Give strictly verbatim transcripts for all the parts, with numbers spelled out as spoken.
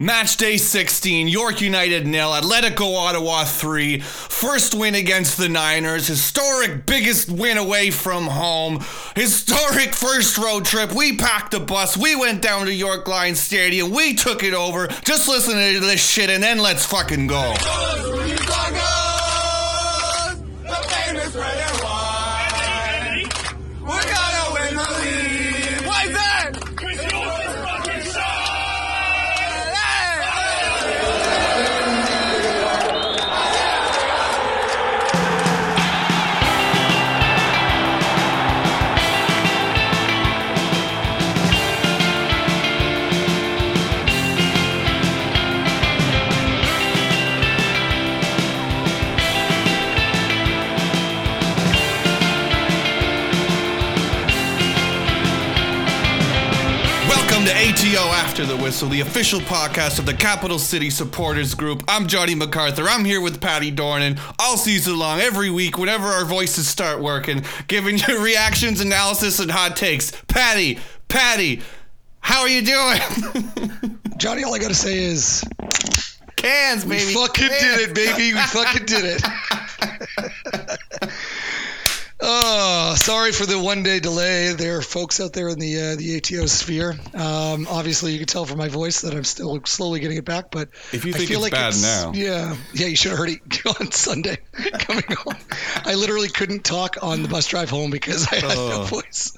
Match day sixteen, York United nil, Atletico Ottawa three. First win against the Niners. Historic biggest win away from home. Historic first road trip. We packed the bus. We went down to York Lions Stadium. We took it over. Just listen to this shit and then let's fucking go. After the Whistle, the official podcast of the Capital City Supporters Group. I'm Johnny MacArthur. I'm here with Patty Dornan all season long, every week, whenever our voices start working, giving you reactions, analysis, and hot takes. Patty, Patty, how are you doing? Johnny, all I gotta say is... Cans, baby. We fucking Cans. did it, baby. We fucking did it. Oh, sorry for the one-day delay. There are folks out there in the uh, the A T O sphere. Um, obviously, you can tell from my voice that I'm still slowly getting it back. But if you think I feel it's like bad it's, now, yeah, yeah, you should have heard it on Sunday coming home. I literally couldn't talk on the bus drive home because I had oh, no voice.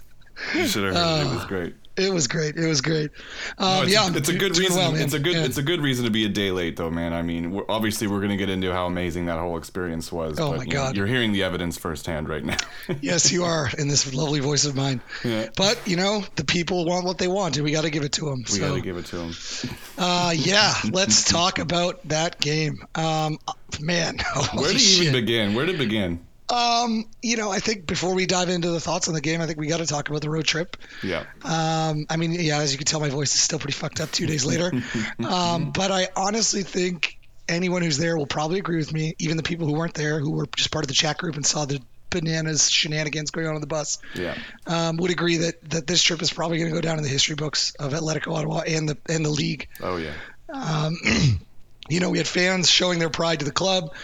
You should have heard uh, it. It was great. It was great. It was great. Um, no, it's, yeah, it's a good reason. Well, it's a good. Yeah. It's a good reason to be a day late, though, man. I mean, we're, obviously, we're going to get into how amazing that whole experience was. Oh but, my you God! Know, you're hearing the evidence firsthand right now. Yes, you are, in this lovely voice of mine. Yeah. But you know, the people want what they want, and we got to give it to them. We so. got to give it to them. Uh, yeah, let's talk about that game. Um, man, where do you even begin? Where to begin? Um, you know, I think before we dive into the thoughts on the game, I think we got to talk about the road trip. Yeah. Um, I mean, yeah, as you can tell, my voice is still pretty fucked up two days later. um, but I honestly think anyone who's there will probably agree with me, even the people who weren't there, who were just part of the chat group and saw the bananas shenanigans going on on the bus, yeah, um, would agree that, that this trip is probably going to go down in the history books of Atletico Ottawa and the, and the league. Oh, yeah. Um, you know, we had fans showing their pride to the club,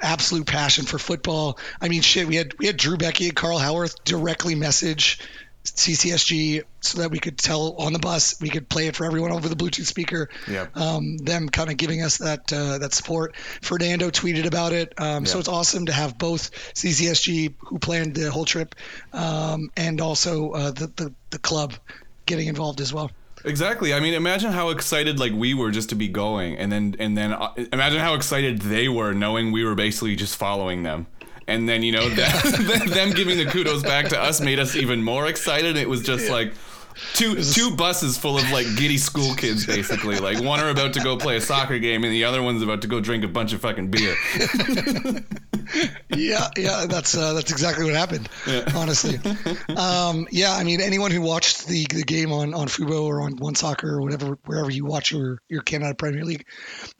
absolute passion for football. I mean, shit, we had we had Drew Becky and Carl Howarth directly message C C S G so that we could tell on the bus, we could play it for everyone over the Bluetooth speaker. Yeah. Um, them kind of giving us that uh, that support. Fernando tweeted about it. Um, yeah. So it's awesome to have both C C S G, who planned the whole trip, um, and also uh, the, the the club getting involved as well. Exactly. I mean, imagine how excited like we were just to be going, and then and then uh, imagine how excited they were knowing we were basically just following them. And then, you know, that, them giving the kudos back to us made us even more excited. It was just like two two buses full of like giddy school kids, basically. Like one are about to go play a soccer game and the other one's about to go drink a bunch of fucking beer. yeah, yeah, that's uh, that's exactly what happened. Yeah. Honestly, um, yeah, I mean, anyone who watched the, the game on, on Fubo or on One Soccer or whatever, wherever you watch your your Canada Premier League,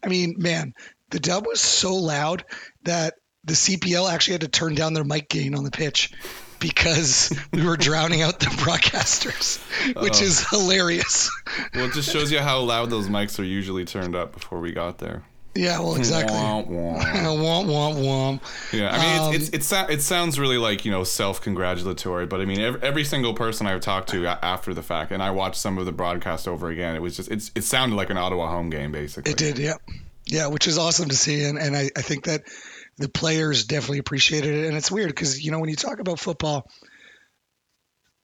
I mean, man, the dub was so loud that the C P L actually had to turn down their mic gain on the pitch because we were drowning out the broadcasters, which oh. is hilarious. Well, it just shows you how loud those mics are usually turned up before we got there. Yeah, well, exactly. Womp, womp. Womp, womp, womp. Yeah, I mean, it's, it's, it's, it sounds really like, you know, self-congratulatory, but I mean, every, every single person I've talked to after the fact, and I watched some of the broadcast over again, it was just, it's, it sounded like an Ottawa home game, basically. It did, yeah. Yeah, which is awesome to see, and, and I, I think that the players definitely appreciated it, and it's weird because, you know, when you talk about football,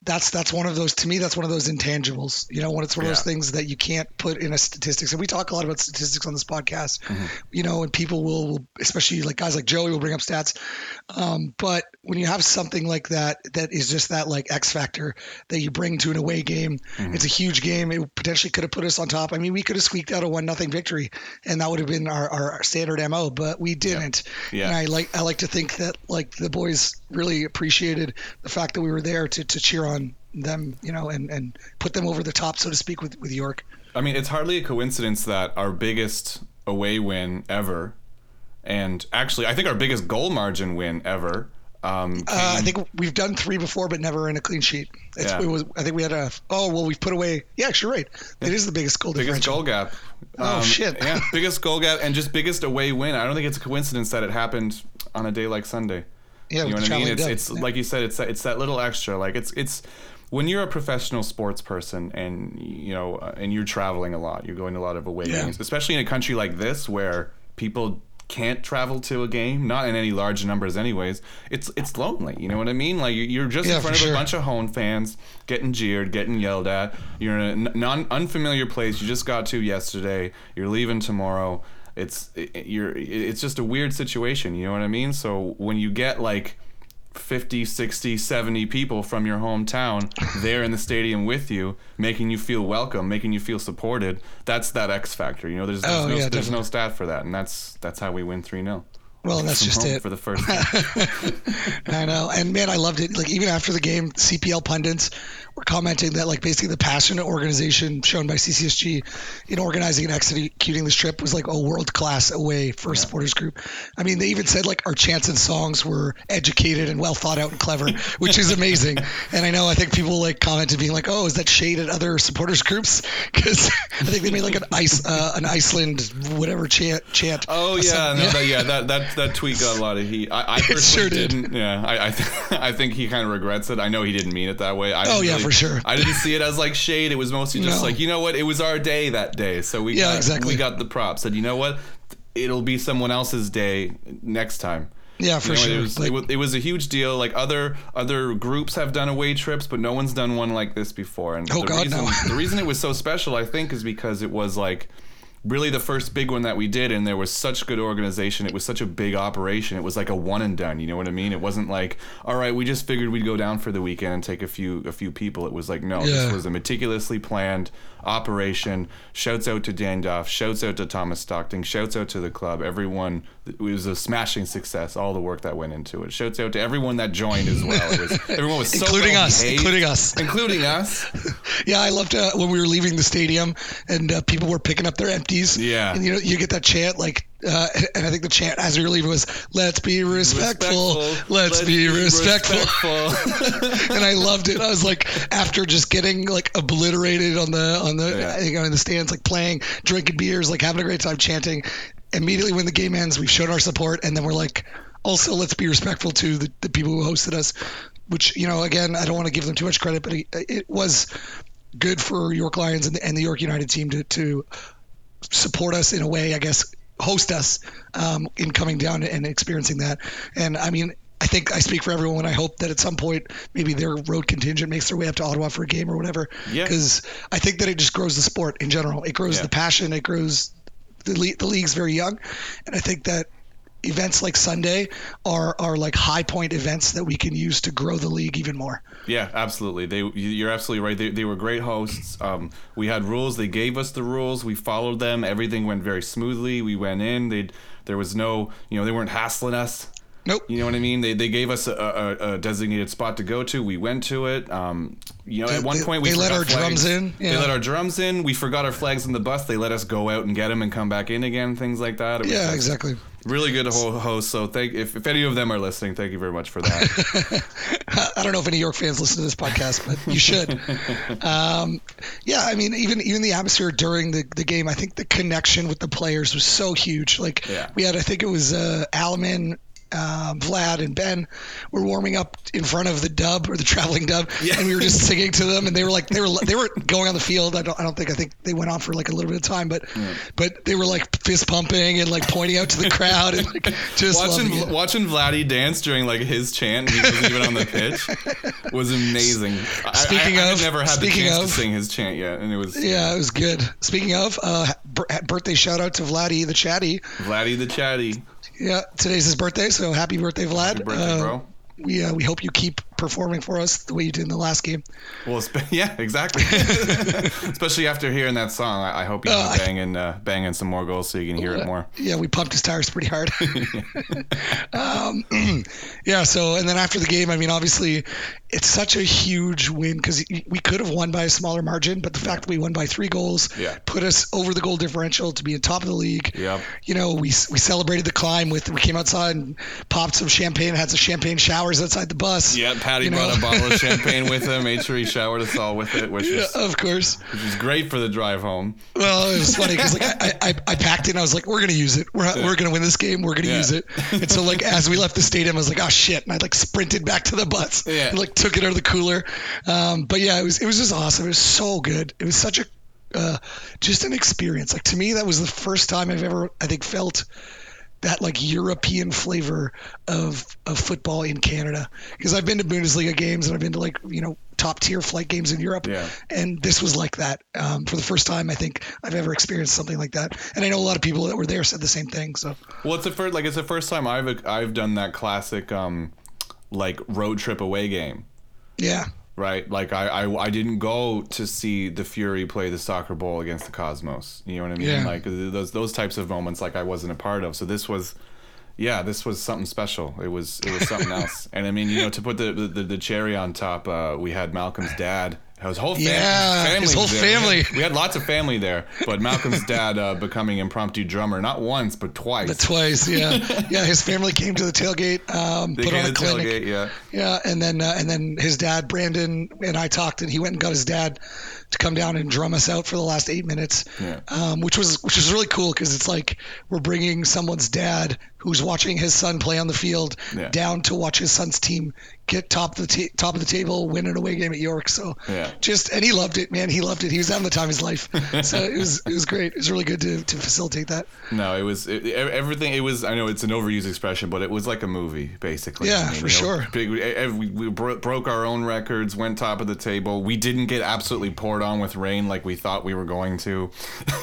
that's that's one of those, to me, that's one of those intangibles. You know, when it's one of yeah. those things that you can't put in a statistics. And we talk a lot about statistics on this podcast, mm-hmm. you know, and people will, will, especially like guys like Joey will bring up stats. Um, but when you have something like that, that is just that like X factor that you bring to an away game, mm-hmm. it's a huge game. It potentially could have put us on top. I mean, we could have squeaked out a one nothing victory and that would have been our, our standard M O, but we didn't. Yeah. Yeah. And I like, I like to think that like the boys really appreciated the fact that we were there to, to cheer on them, you know, and, and put them over the top, so to speak, with, with York. I mean, it's hardly a coincidence that our biggest away win ever, and actually I think our biggest goal margin win ever, Um, uh, I think we've done three before, but never in a clean sheet. It's, yeah. it was, I think we had a. Oh well, we've put away. Yeah, sure, right. It is the biggest goal biggest goal gap. Oh um, shit. Yeah, biggest goal gap and just biggest away win. I don't think it's a coincidence that it happened on a day like Sunday. Yeah, you know what I mean. It's done. it's yeah. Like you said. It's it's that little extra. Like it's it's when you're a professional sports person and you know and you're traveling a lot. You're going to a lot of away yeah. games, especially in a country like this where people can't travel to a game, not in any large numbers anyways. It's it's lonely, you know what I mean? Like, you're just yeah, in front of sure. a bunch of home fans, getting jeered, getting yelled at. You're in a non unfamiliar place you just got to yesterday. You're leaving tomorrow. It's it, you're it's just a weird situation, you know what I mean? So when you get like fifty, sixty, seventy people from your hometown there in the stadium with you, making you feel welcome, making you feel supported. That's that X factor. You know, there's, there's, oh, no, yeah, there's no stat for that. And that's that's how we win three nil. Well, that's just it. For the first time. I know. And, man, I loved it. Like, even after the game, C P L pundits were commenting that, like, basically the passionate organization shown by C C S G in organizing and executing this trip was, like, a world-class away for a yeah. supporters group. I mean, they even said, like, our chants and songs were educated and well thought out and clever, which is amazing. And I know I think people, like, commented being like, oh, is that shade at other supporters groups? Because I think they made, like, an ice, uh, an Iceland whatever chant. chant oh, yeah. No, that, yeah, that, that that tweet got a lot of heat. I, I personally sure didn't. Did. Yeah, I I, th- I think he kind of regrets it. I know he didn't mean it that way. I oh yeah, really, for sure. I didn't see it as like shade. It was mostly just no. like, you know what? It was our day that day, so we yeah, got exactly. we got the props. Said, you know what? It'll be someone else's day next time. Yeah, for you know, sure. It was, like, it was it was a huge deal. Like other other groups have done away trips, but no one's done one like this before. And oh the god, reason, no. the reason it was so special, I think, is because it was like. Really the first big one that we did, and there was such good organization. It was such a big operation. It was like a one and done, you know what I mean? It wasn't like, all right, we just figured we'd go down for the weekend and take a few a few people. It was like, no, yeah. this was a meticulously planned operation. Shouts out to Dan Duff. Shouts out to Thomas Stockton. Shouts out to the club. Everyone, it was a smashing success, all the work that went into it. Shouts out to everyone that joined as well. It was, everyone was so including well us, behaved, including us, including us. Yeah, I loved uh, when we were leaving the stadium and uh, people were picking up their empties. Yeah, and you know you get that chant like. Uh, and I think the chant as we were leaving was "Let's be respectful, respectful. Let's, let's be, be respectful." respectful. And I loved it. I was like, after just getting like obliterated on the on the yeah. you know, in the stands, like playing, drinking beers, like having a great time, chanting. Immediately when the game ends, we've shown our support, and then we're like, also let's be respectful to the, the people who hosted us. Which you know, again, I don't want to give them too much credit, but it, it was good for York Lions and the, and the York United team to to support us in a way, I guess. Host us um, in coming down and experiencing that. And I mean, I think I speak for everyone when I hope that at some point, maybe their road contingent makes their way up to Ottawa for a game or whatever. Yeah. Because I think that it just grows the sport in general. It grows yeah. the passion. It grows the, le- the league's very young. And I think that events like Sunday are, are like high point events that we can use to grow the league even more. Yeah, absolutely. They, you're absolutely right. They, they were great hosts. Um, we had rules. They gave us the rules. We followed them. Everything went very smoothly. We went in. They there was no, you know, they weren't hassling us. Nope. You know what I mean? They they gave us a, a, a designated spot to go to. We went to it. Um, you know, at one point we let our drums in. They let our drums in. We forgot our flags in the bus. They let us go out and get them and come back in again. Things like that. Yeah, exactly. Really good host. So thank if, if any of them are listening, thank you very much for that. I don't know if any York fans listen to this podcast, but you should. um, yeah, I mean, even even the atmosphere during the, the game, I think the connection with the players was so huge. Like yeah. we had, I think it was uh, Alamin. Um, Vlad and Ben were warming up in front of the dub or the traveling dub, yeah. and we were just singing to them, and they were like, they were they were going on the field. I don't, I don't think, I think they went on for like a little bit of time, but yeah. but they were like fist pumping and like pointing out to the crowd and like just watching Vl- watching Vladdy dance during like his chant. He wasn't even on the pitch. Was amazing. Speaking I, I, of, I've never had the chance of, to sing his chant yet, and it was yeah, yeah. it was good. Speaking of, uh, b- birthday shout out to Vladdy the Chatty. Vladdy the Chatty. Yeah, today's his birthday, so happy birthday, Vlad. Happy birthday, uh, bro. We, uh, we hope you keep performing for us the way you did in the last game. Well, yeah, exactly. Especially after hearing that song, I, I hope you uh, banging uh, banging some more goals so you can hear uh, it more. Yeah, we pumped his tires pretty hard. um, yeah. So, and then after the game, I mean, obviously, it's such a huge win because we could have won by a smaller margin, but the fact that we won by three goals yeah. put us over the goal differential to be on top of the league. Yep. You know, we we celebrated the climb with we came outside and popped some champagne, had some champagne showers outside the bus. Yeah, Patty you brought know. a bottle of champagne with him, made sure he showered us all with it, which yeah, is of course, which is great for the drive home. Well, it was funny because like I, I I packed it and I was like, we're gonna use it, we're yeah. we're gonna win this game, we're gonna yeah. use it. And so like as we left the stadium, I was like, oh shit, and I like sprinted back to the bus, yeah. and like took it out of the cooler. Um, but yeah, it was it was just awesome. It was so good. It was such a uh, just an experience. Like to me, that was the first time I've ever I think felt that like European flavor of of football in Canada, because I've been to Bundesliga games and I've been to like, you know, top tier flight games in Europe. Yeah. And this was like that um, for the first time I think I've ever experienced something like that. And I know a lot of people that were there said the same thing. So well, it's the first like it's the first time I've I've done that classic um, like road trip away game. Yeah. Right. Like I, I, I didn't go to see the Fury play the soccer bowl against the Cosmos. You know what I mean? Yeah. Like those those types of moments like I wasn't a part of. So this was yeah, this was something special. It was it was something else. And I mean, you know, to put the the, the cherry on top, uh, we had Malcolm's dad. His whole fam- yeah, family. His whole there. family. We had, we had lots of family there, but Malcolm's dad uh, becoming impromptu drummer, not once, but twice. But twice, yeah. Yeah, his family came to the tailgate, um, they put came on a to the clinic. Tailgate, yeah. Yeah, and then, uh, and then his dad, Brandon, and I talked, and he went and got his dad to come down and drum us out for the last eight minutes, yeah. um, which was which was really cool because it's like we're bringing someone's dad who's watching his son play on the field yeah. down to watch his son's team get top of the ta- top of the table, win an away game at York. So yeah. just and he loved it, man. He loved it. He was having the time of his life. So it was it was great. It was really good to to facilitate that. No, it was it, everything. It was I know it's an overused expression, but it was like a movie basically. Yeah, I mean, for sure. Know, big, we we bro- broke our own records, went top of the table. We didn't get absolutely poured on with rain like we thought we were going to.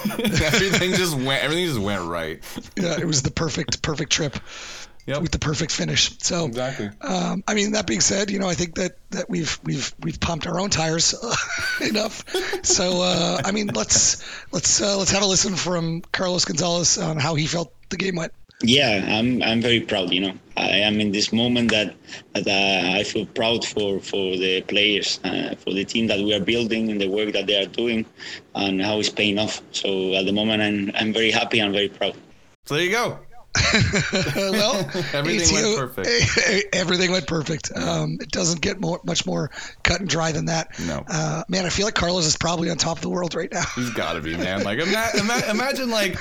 everything just went. Everything just went right. Yeah, it was the perfect perfect. trip yep. with the perfect finish. So exactly. um I mean, that being said, you know, I think that that we've we've we've pumped our own tires uh, enough. So uh I mean, let's let's uh, let's have a listen from Carlos Gonzalez on how he felt the game went. Yeah, I'm I'm very proud, you know. I am in this moment that, that uh, I feel proud for, for the players, uh, for the team that we are building and the work that they are doing and how it's paying off. So at the moment I'm I'm very happy and very proud. So there you go. Well, everything went perfect. Everything went perfect. Um, it doesn't get more, much more cut and dry than that. No, uh, man, I feel like Carlos is probably on top of the world right now. He's got to be, man. Like, ima- ima- imagine, like,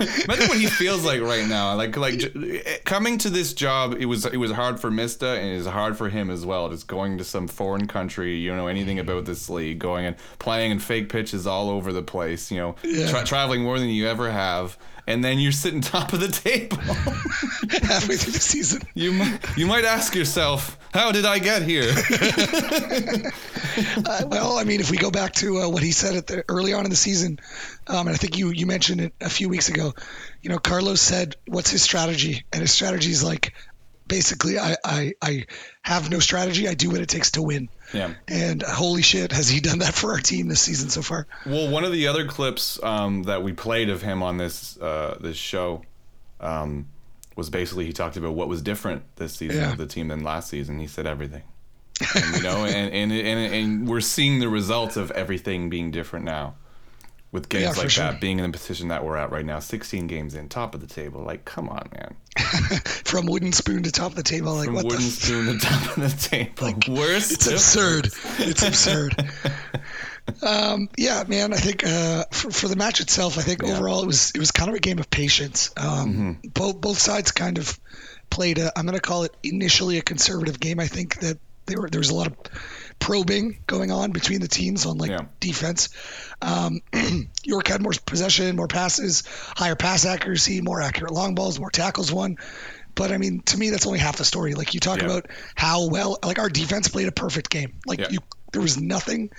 imagine what he feels like right now. Like, like coming to this job, it was it was hard for Mista, and it was hard for him as well. Just going to some foreign country, you don't know anything about this league, going and playing in fake pitches all over the place. You know, yeah. tra- traveling more than you ever have. And then you're sitting top of the table halfway through the season. You might, you might ask yourself, how did I get here? uh, well, I mean, if we go back to uh, what he said at the early on in the season, um, and I think you you mentioned it a few weeks ago. You know, Carlos said, "What's his strategy?" And his strategy is like, basically, I I, I have no strategy. I do what it takes to win. Yeah. And holy shit, has he done that for our team this season so far? Well, one of the other clips um, that we played of him on this uh, this show um, was basically he talked about what was different this season yeah. of the team than last season. He said everything, and, you know, and, and and and we're seeing the results of everything being different now with games yeah, like that, sure. being in the position that we're at right now, sixteen games in, top of the table. Like, come on, man. From wooden spoon to top of the table. Like, From what wooden the f- spoon to top of the table. Like, worst it's difference. absurd. It's absurd. um, yeah, man, I think uh, for, for the match itself, I think yeah. overall it was it was kind of a game of patience. Um, mm-hmm. Both both sides kind of played a, I'm going to call it initially a conservative game. I think that they were, there was a lot of probing going on between the teams on like yeah. defense. Um, York had more possession, more passes, higher pass accuracy, more accurate long balls, more tackles won. But I mean, to me, that's only half the story. Like you talk yeah. about how well, like our defense played a perfect game. Like yeah. you, there was nothing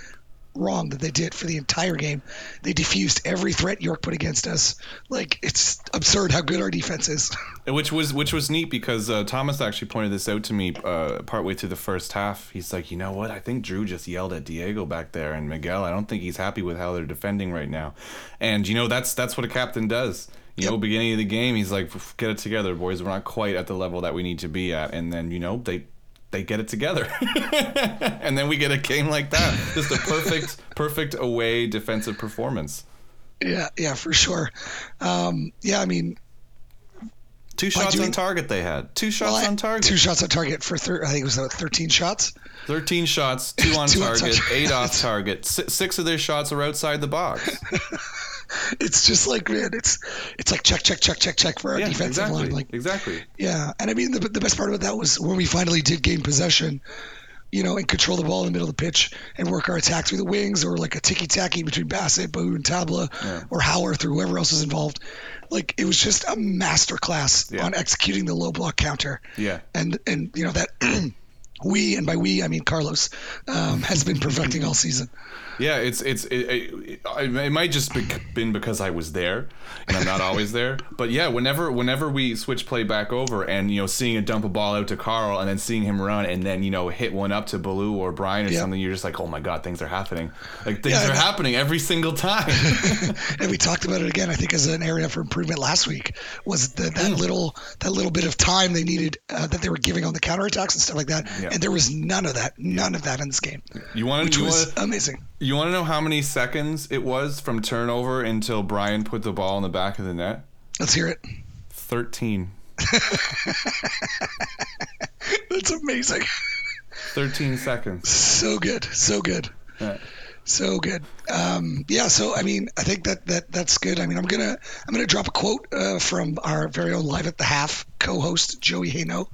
wrong that they did for the entire game. They defused every threat York put against us. Like, it's absurd how good our defense is. Which was which was neat because uh, Thomas actually pointed this out to me uh, partway through the first half. He's like, you know what? I think Drew just yelled at Diego back there and Miguel. I don't think he's happy with how they're defending right now. And, you know, that's that's what a captain does. You know, beginning of the game, he's like, get it together, boys. We're not quite at the level that we need to be at. And then, you know, they... they get it together and then we get a game like that. Just a perfect perfect away defensive performance. Yeah yeah for sure. Um yeah, I mean, two shots doing, on target they had two shots well, I, on target two shots on target for thir- I think it was like thirteen shots thirteen shots, two on two target, on target eight off target. S- six of their shots are outside the box. It's just like, man, it's it's like check, check, check, check, check for our yeah, defensive exactly, line. Like, exactly. Yeah, and I mean, the the best part about that was when we finally did gain possession, you know, and control the ball in the middle of the pitch and work our attack through the wings or like a ticky-tacky between Bassett, Balou, and Tabla yeah. or Howarth or whoever else was involved. Like, it was just a masterclass yeah. on executing the low block counter. Yeah. And, and you know, that... We, and by we, I mean Carlos, um, has been perfecting all season. Yeah, it's it's it, it, it, it might just be, been because I was there, and I'm not always there. But yeah, whenever whenever we switch play back over, and you know, seeing a dump a ball out to Carl, and then seeing him run, and then you know, hit one up to Balou or Brian or yeah. something, you're just like, oh my god, things are happening. Like things yeah, are happening every single time. And we talked about it again. I think as an area for improvement last week was the, that mm. little that little bit of time they needed uh, that they were giving on the counterattacks and stuff like that. Yeah. And there was none of that, none of that in this game. You want to, which you was wanna, amazing. You want to know how many seconds it was from turnover until Brian put the ball in the back of the net? Let's hear it. Thirteen. That's amazing. Thirteen seconds. So good, so good, yeah. so good. Um, yeah. So I mean, I think that, that that's good. I mean, I'm gonna I'm gonna drop a quote uh, from our very own Live at the Half co-host Joey Haino.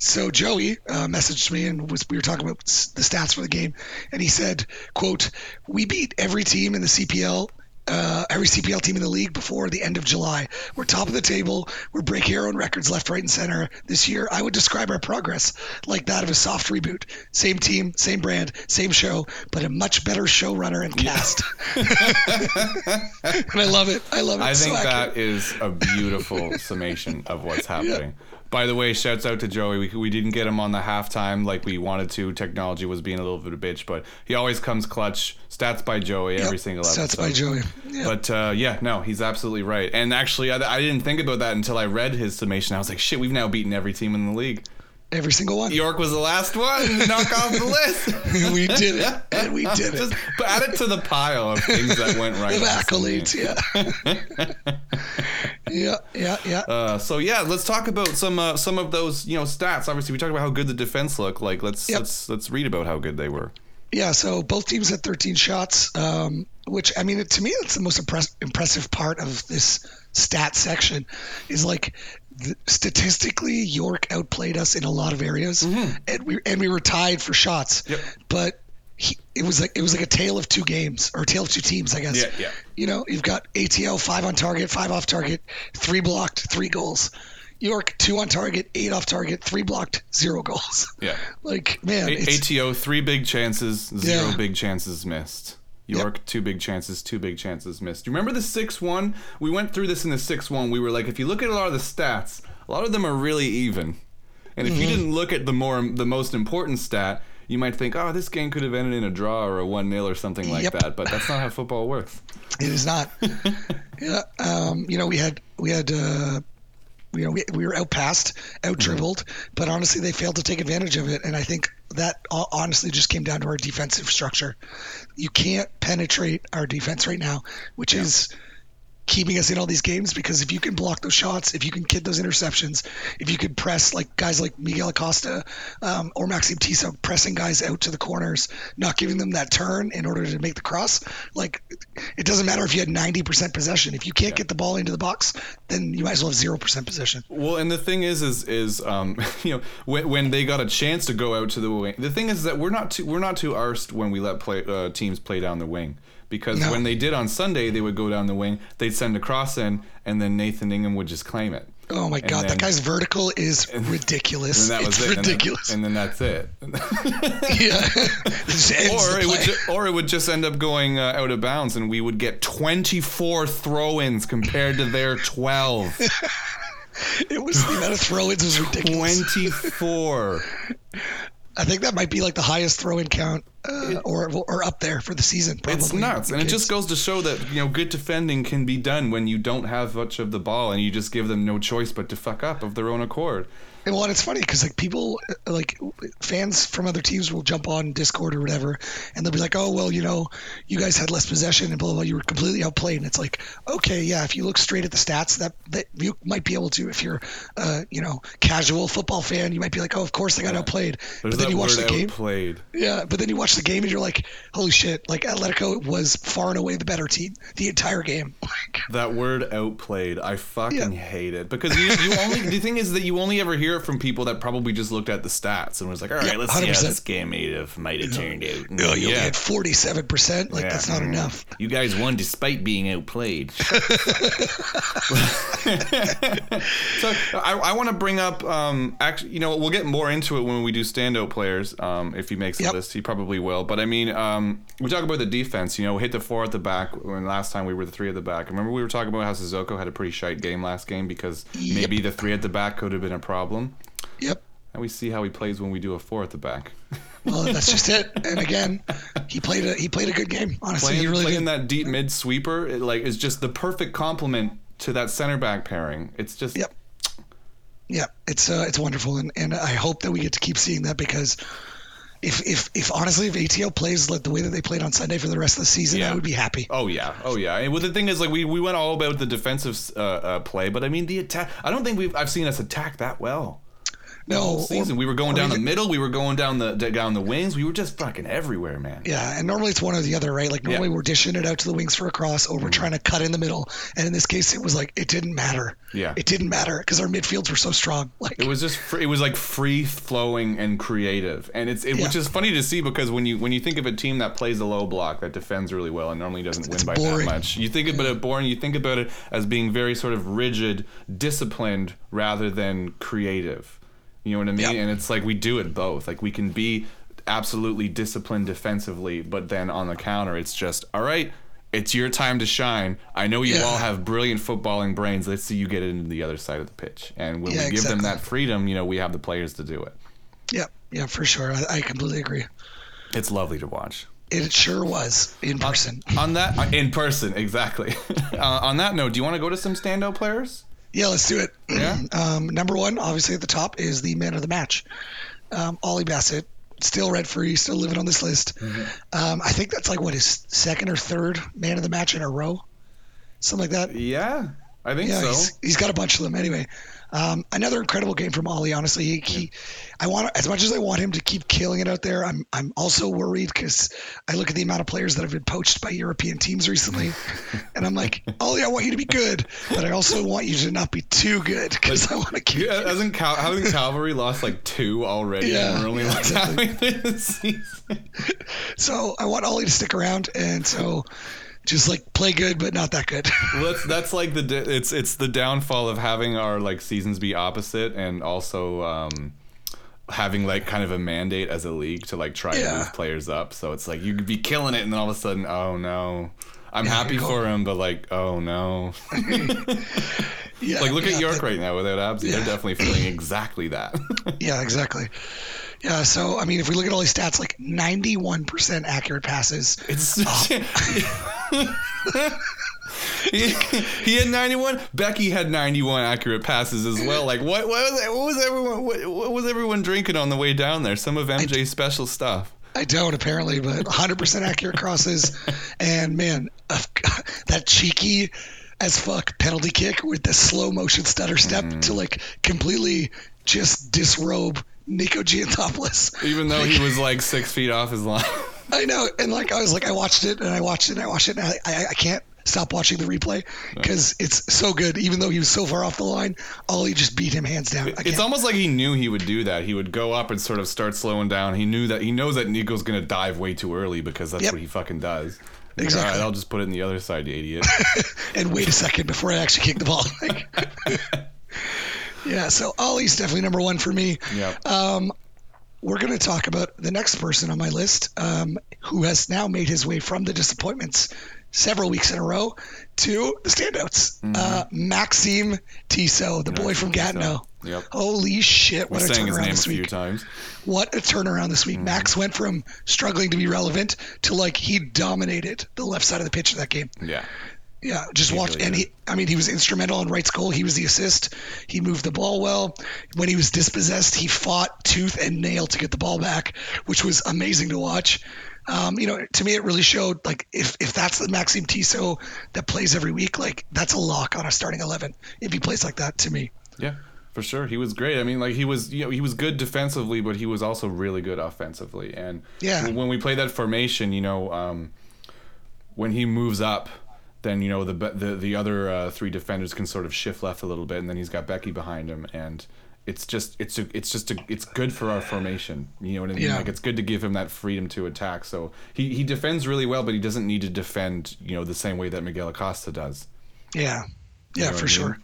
So Joey uh, messaged me and was, we were talking about the stats for the game, and he said, quote, "We beat every team in the C P L, uh, every C P L team in the league before the end of July. We're top of the table. We're breaking our own records left, right, and center this year. I would describe our progress like that of a soft reboot. Same team, same brand, same show, but a much better showrunner and cast." And I love it. I love it. I think so that accurate. Is a beautiful summation of what's happening. Yeah. By the way, shouts out to Joey. We we didn't get him on the halftime like we wanted to. Technology was being a little bit of a bitch, but he always comes clutch. Stats by Joey yep. every single episode. Stats by Joey. Yep. But uh, yeah, no, he's absolutely right. And actually, I, I didn't think about that until I read his summation. I was like, shit, we've now beaten every team in the league. Every single one. York was the last one to knock off the list. We did it. And we did Just it. Just add it to the pile of things that went right. Of accolades, yeah. Yeah, yeah, yeah. Uh, so yeah, let's talk about some uh, some of those, you know, stats. Obviously, we talked about how good the defense looked. Like, let's yep. let's let's read about how good they were. Yeah, so both teams had thirteen shots, um, which, I mean, to me, that's the most impress- impressive part of this stat section is, like, th- statistically, York outplayed us in a lot of areas, mm-hmm. and we and we were tied for shots. Yep. But he, it was like it was like a tale of two games, or a tale of two teams, I guess. Yeah, yeah. You know, you've got A T L, five on target, five off target, three blocked, three goals. York, two on target, eight off target, three blocked, zero goals. Yeah. Like, man. A- ATO, three big chances, zero yeah. big chances missed. York, yep. two big chances, two big chances missed. Do you remember the six one? We went through this in the six one. We were like, if you look at a lot of the stats, a lot of them are really even. And if mm-hmm. you didn't look at the more the most important stat, you might think, oh, this game could have ended in a draw or a one nil or something like yep. that. But that's not how football works. It is not. yeah. Um, you know, we had, we had, uh, you know, we, we were outpassed, out-dribbled, mm-hmm. but honestly, they failed to take advantage of it. And I think that honestly just came down to our defensive structure. You can't penetrate our defense right now, which yeah. is keeping us in all these games, because if you can block those shots, if you can kid those interceptions, if you could press like guys like Miguel Acosta um, or Maxime Tissot, pressing guys out to the corners, not giving them that turn in order to make the cross, like it doesn't matter if you had ninety percent possession. If you can't yeah. get the ball into the box, then you might as well have zero percent possession. Well, and the thing is, is, is um, you know, when, when they got a chance to go out to the wing, the thing is that we're not too, we're not too arsed when we let play uh, teams play down the wing. Because no. when they did on Sunday, they would go down the wing, they'd send a cross in, and then Nathan Ingham would just claim it. Oh my and God, then, that guy's vertical is and, ridiculous. And that was it's it. ridiculous. And then, and then that's it. Yeah. or, it would ju- or it would just end up going uh, out of bounds, and we would get twenty-four throw-ins compared to their twelve. It was the amount of throw-ins was ridiculous. twenty-four. I think that might be like the highest throw-in count uh, it, or or up there for the season. Probably. It's nuts. And it just goes to show that, you know, good defending can be done when you don't have much of the ball and you just give them no choice but to fuck up of their own accord. And, well, and it's funny because, like, people, like, fans from other teams will jump on Discord or whatever, and they'll be like, oh, well, you know, you guys had less possession and blah, blah, blah. You were completely outplayed. And it's like, okay, yeah, if you look straight at the stats, that, that you might be able to. If you're, uh, you know, casual football fan, you might be like, oh, of course they got yeah. outplayed. There's but then you watch the game. Outplayed. Yeah, but then you watch the game and you're like, holy shit, like, Atletico was far and away the better team the entire game. Like, that word outplayed, I fucking yeah. hate it. Because you, you only, the thing is that you only ever hear from people that probably just looked at the stats and was like, all right, yeah, let's one hundred percent. See how this game might have, might have turned out. No, you yeah. only had forty-seven percent. Like, yeah. that's not mm-hmm. enough. You guys won despite being outplayed. So I, I want to bring up, um, actually, you know, we'll get more into it when we do standout players. Um, if he makes the yep. list, he probably will. But I mean, um, we talk about the defense, you know, hit the four at the back when last time we were the three at the back. Remember we were talking about how Sissoko had a pretty shite game last game because yep. maybe the three at the back could have been a problem. Yep. And we see how he plays when we do a four at the back. Well, that's just it. And again, he played a he played a good game. Honestly, playing, he really playing did. That deep mid sweeper, it like is just the perfect complement to that center back pairing. It's just yep. Yeah, it's uh, it's wonderful, and and I hope that we get to keep seeing that because if if if honestly if A T L plays like the way that they played on Sunday for the rest of the season, yeah. I would be happy. Oh yeah, oh yeah. And well, the thing is, like we, we went all about the defensive uh, uh, play, but I mean the attack. I don't think we've I've seen us attack that well. No season. Or, we were going down the middle. We were going down the down the wings. We were just fucking everywhere, man. Yeah, and normally it's one or the other, right? Like normally yeah. we're dishing it out to the wings for a cross, or we're mm-hmm. trying to cut in the middle. And in this case, it was like it didn't matter. Yeah, it didn't matter because our midfields were so strong. Like it was just free, it was like free flowing and creative, and it's it, yeah. which is funny to see because when you when you think of a team that plays a low block that defends really well and normally doesn't it's, win it's by boring. That much, you think about it boring. You think about it as being very sort of rigid, disciplined rather than creative. You know what I mean? Yep. And it's like we do it both. Like we can be absolutely disciplined defensively, but then on the counter, it's just, all right, it's your time to shine. I know you yeah. all have brilliant footballing brains. Let's see you get it into the other side of the pitch. And when yeah, we give exactly. them that freedom, you know, we have the players to do it. Yeah, yeah, for sure. I, I completely agree. It's lovely to watch. It sure was in person. On, on that, in person, exactly. uh, on that note, do you want to go to some standout players? Yeah, let's do it. Yeah. Um, number one, obviously at the top, is the man of the match. Um, Ollie Bassett, still rent-free, still living on this list. Mm-hmm. Um, I think that's like, what, his second or third man of the match in a row? Something like that. Yeah, I think yeah, so. He's, he's got a bunch of them anyway. Um, another incredible game from Ollie, honestly. He, he, I want as much as I want him to keep killing it out there. I'm, I'm also worried because I look at the amount of players that have been poached by European teams recently, and I'm like, Ollie, I want you to be good, but I also want you to not be too good because like, I want to keep. Yeah, hasn't Cal- hasn't Calvary lost like two already? Yeah, and we're only yeah, like exactly. halfway through the season. So I want Ollie to stick around, and so. Just like play good, but not that good. Well, that's, that's like the it's it's the downfall of having our like seasons be opposite, and also um, having like kind of a mandate as a league to like try yeah. to move players up. So it's like you could be killing it, and then all of a sudden, oh no, I'm yeah, happy for him, but like, oh no. yeah, like look yeah, at York but, right now without Absy, yeah. they're definitely feeling exactly that. yeah, exactly. Yeah, so I mean, if we look at all these stats, like ninety-one percent accurate passes. It's oh. he, he had ninety-one. Becky had ninety-one accurate passes as well. Like what? What was, what was everyone? What, what was everyone drinking on the way down there? Some of M J's I, special stuff. I don't apparently, but one hundred percent accurate crosses, and man, uh, that cheeky as fuck penalty kick with the slow motion stutter step mm. to like completely just disrobe Nico Giantopoulos, even though like, he was like six feet off his line. I know, and like I was like, I watched it and I watched it and I watched it, and I I, I can't stop watching the replay because no. it's so good. Even though he was so far off the line, Ollie just beat him hands down. I it's can't. Almost like he knew he would do that. He would go up and sort of start slowing down. He knew that he knows that Nico's gonna dive way too early because that's yep. what he fucking does. Exactly. All right, I'll just put it in the other side, you idiot. And wait a second before I actually kick the ball. Like, Yeah, so Ollie's definitely number one for me. Yeah. Um, we're going to talk about the next person on my list, um, who has now made his way from the disappointments several weeks in a row to the standouts. Mm-hmm. Uh, Maxime Tissot, the yeah, boy from Gatineau. Yep. Holy shit, what a turnaround this week. What a turnaround this week. Mm-hmm. Max went from struggling to be relevant to, like, he dominated the left side of the pitch in that game. Yeah. Yeah, just he watched. Really and he, I mean, he was instrumental in Wright's goal. He was the assist. He moved the ball well. When he was dispossessed, he fought tooth and nail to get the ball back, which was amazing to watch. Um, you know, to me, it really showed, like, if, if that's the Maxime Tissot that plays every week, like, that's a lock on a starting eleven if he plays like that, to me. Yeah, for sure. He was great. I mean, like, he was, you know, he was good defensively, but he was also really good offensively. And yeah. when we play that formation, you know, um, when he moves up, then, you know, the the, the other uh, three defenders can sort of shift left a little bit, and then he's got Becky behind him, and it's just it's a, it's just a, it's good for our formation, you know what I mean? Yeah. Like, it's good to give him that freedom to attack. So he, he defends really well, but he doesn't need to defend, you know, the same way that Miguel Acosta does. Yeah, yeah, you know for I mean? sure.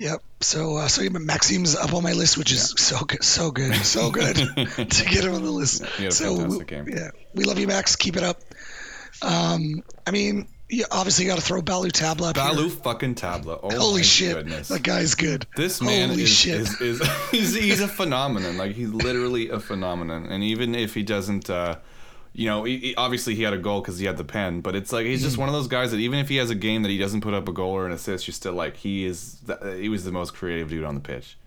Yep. So uh, so Maxime's up on my list, which is yeah. so good, so good, so good to get him on the list. Yeah, so fantastic we, game. Yeah, we love you, Max. Keep it up. Um, I mean. You obviously got to throw Balou Tabla up Balou here. fucking Tabla. Oh Holy my shit. Goodness. That guy's good. This man Holy is, shit. is, is, is he's, he's a phenomenon. Like, he's literally a phenomenon. And even if he doesn't, uh, you know, he, he, obviously he had a goal because he had the pen, but it's like, he's just one of those guys that even if he has a game that he doesn't put up a goal or an assist, you're still like, he is, the, he was the most creative dude on the pitch.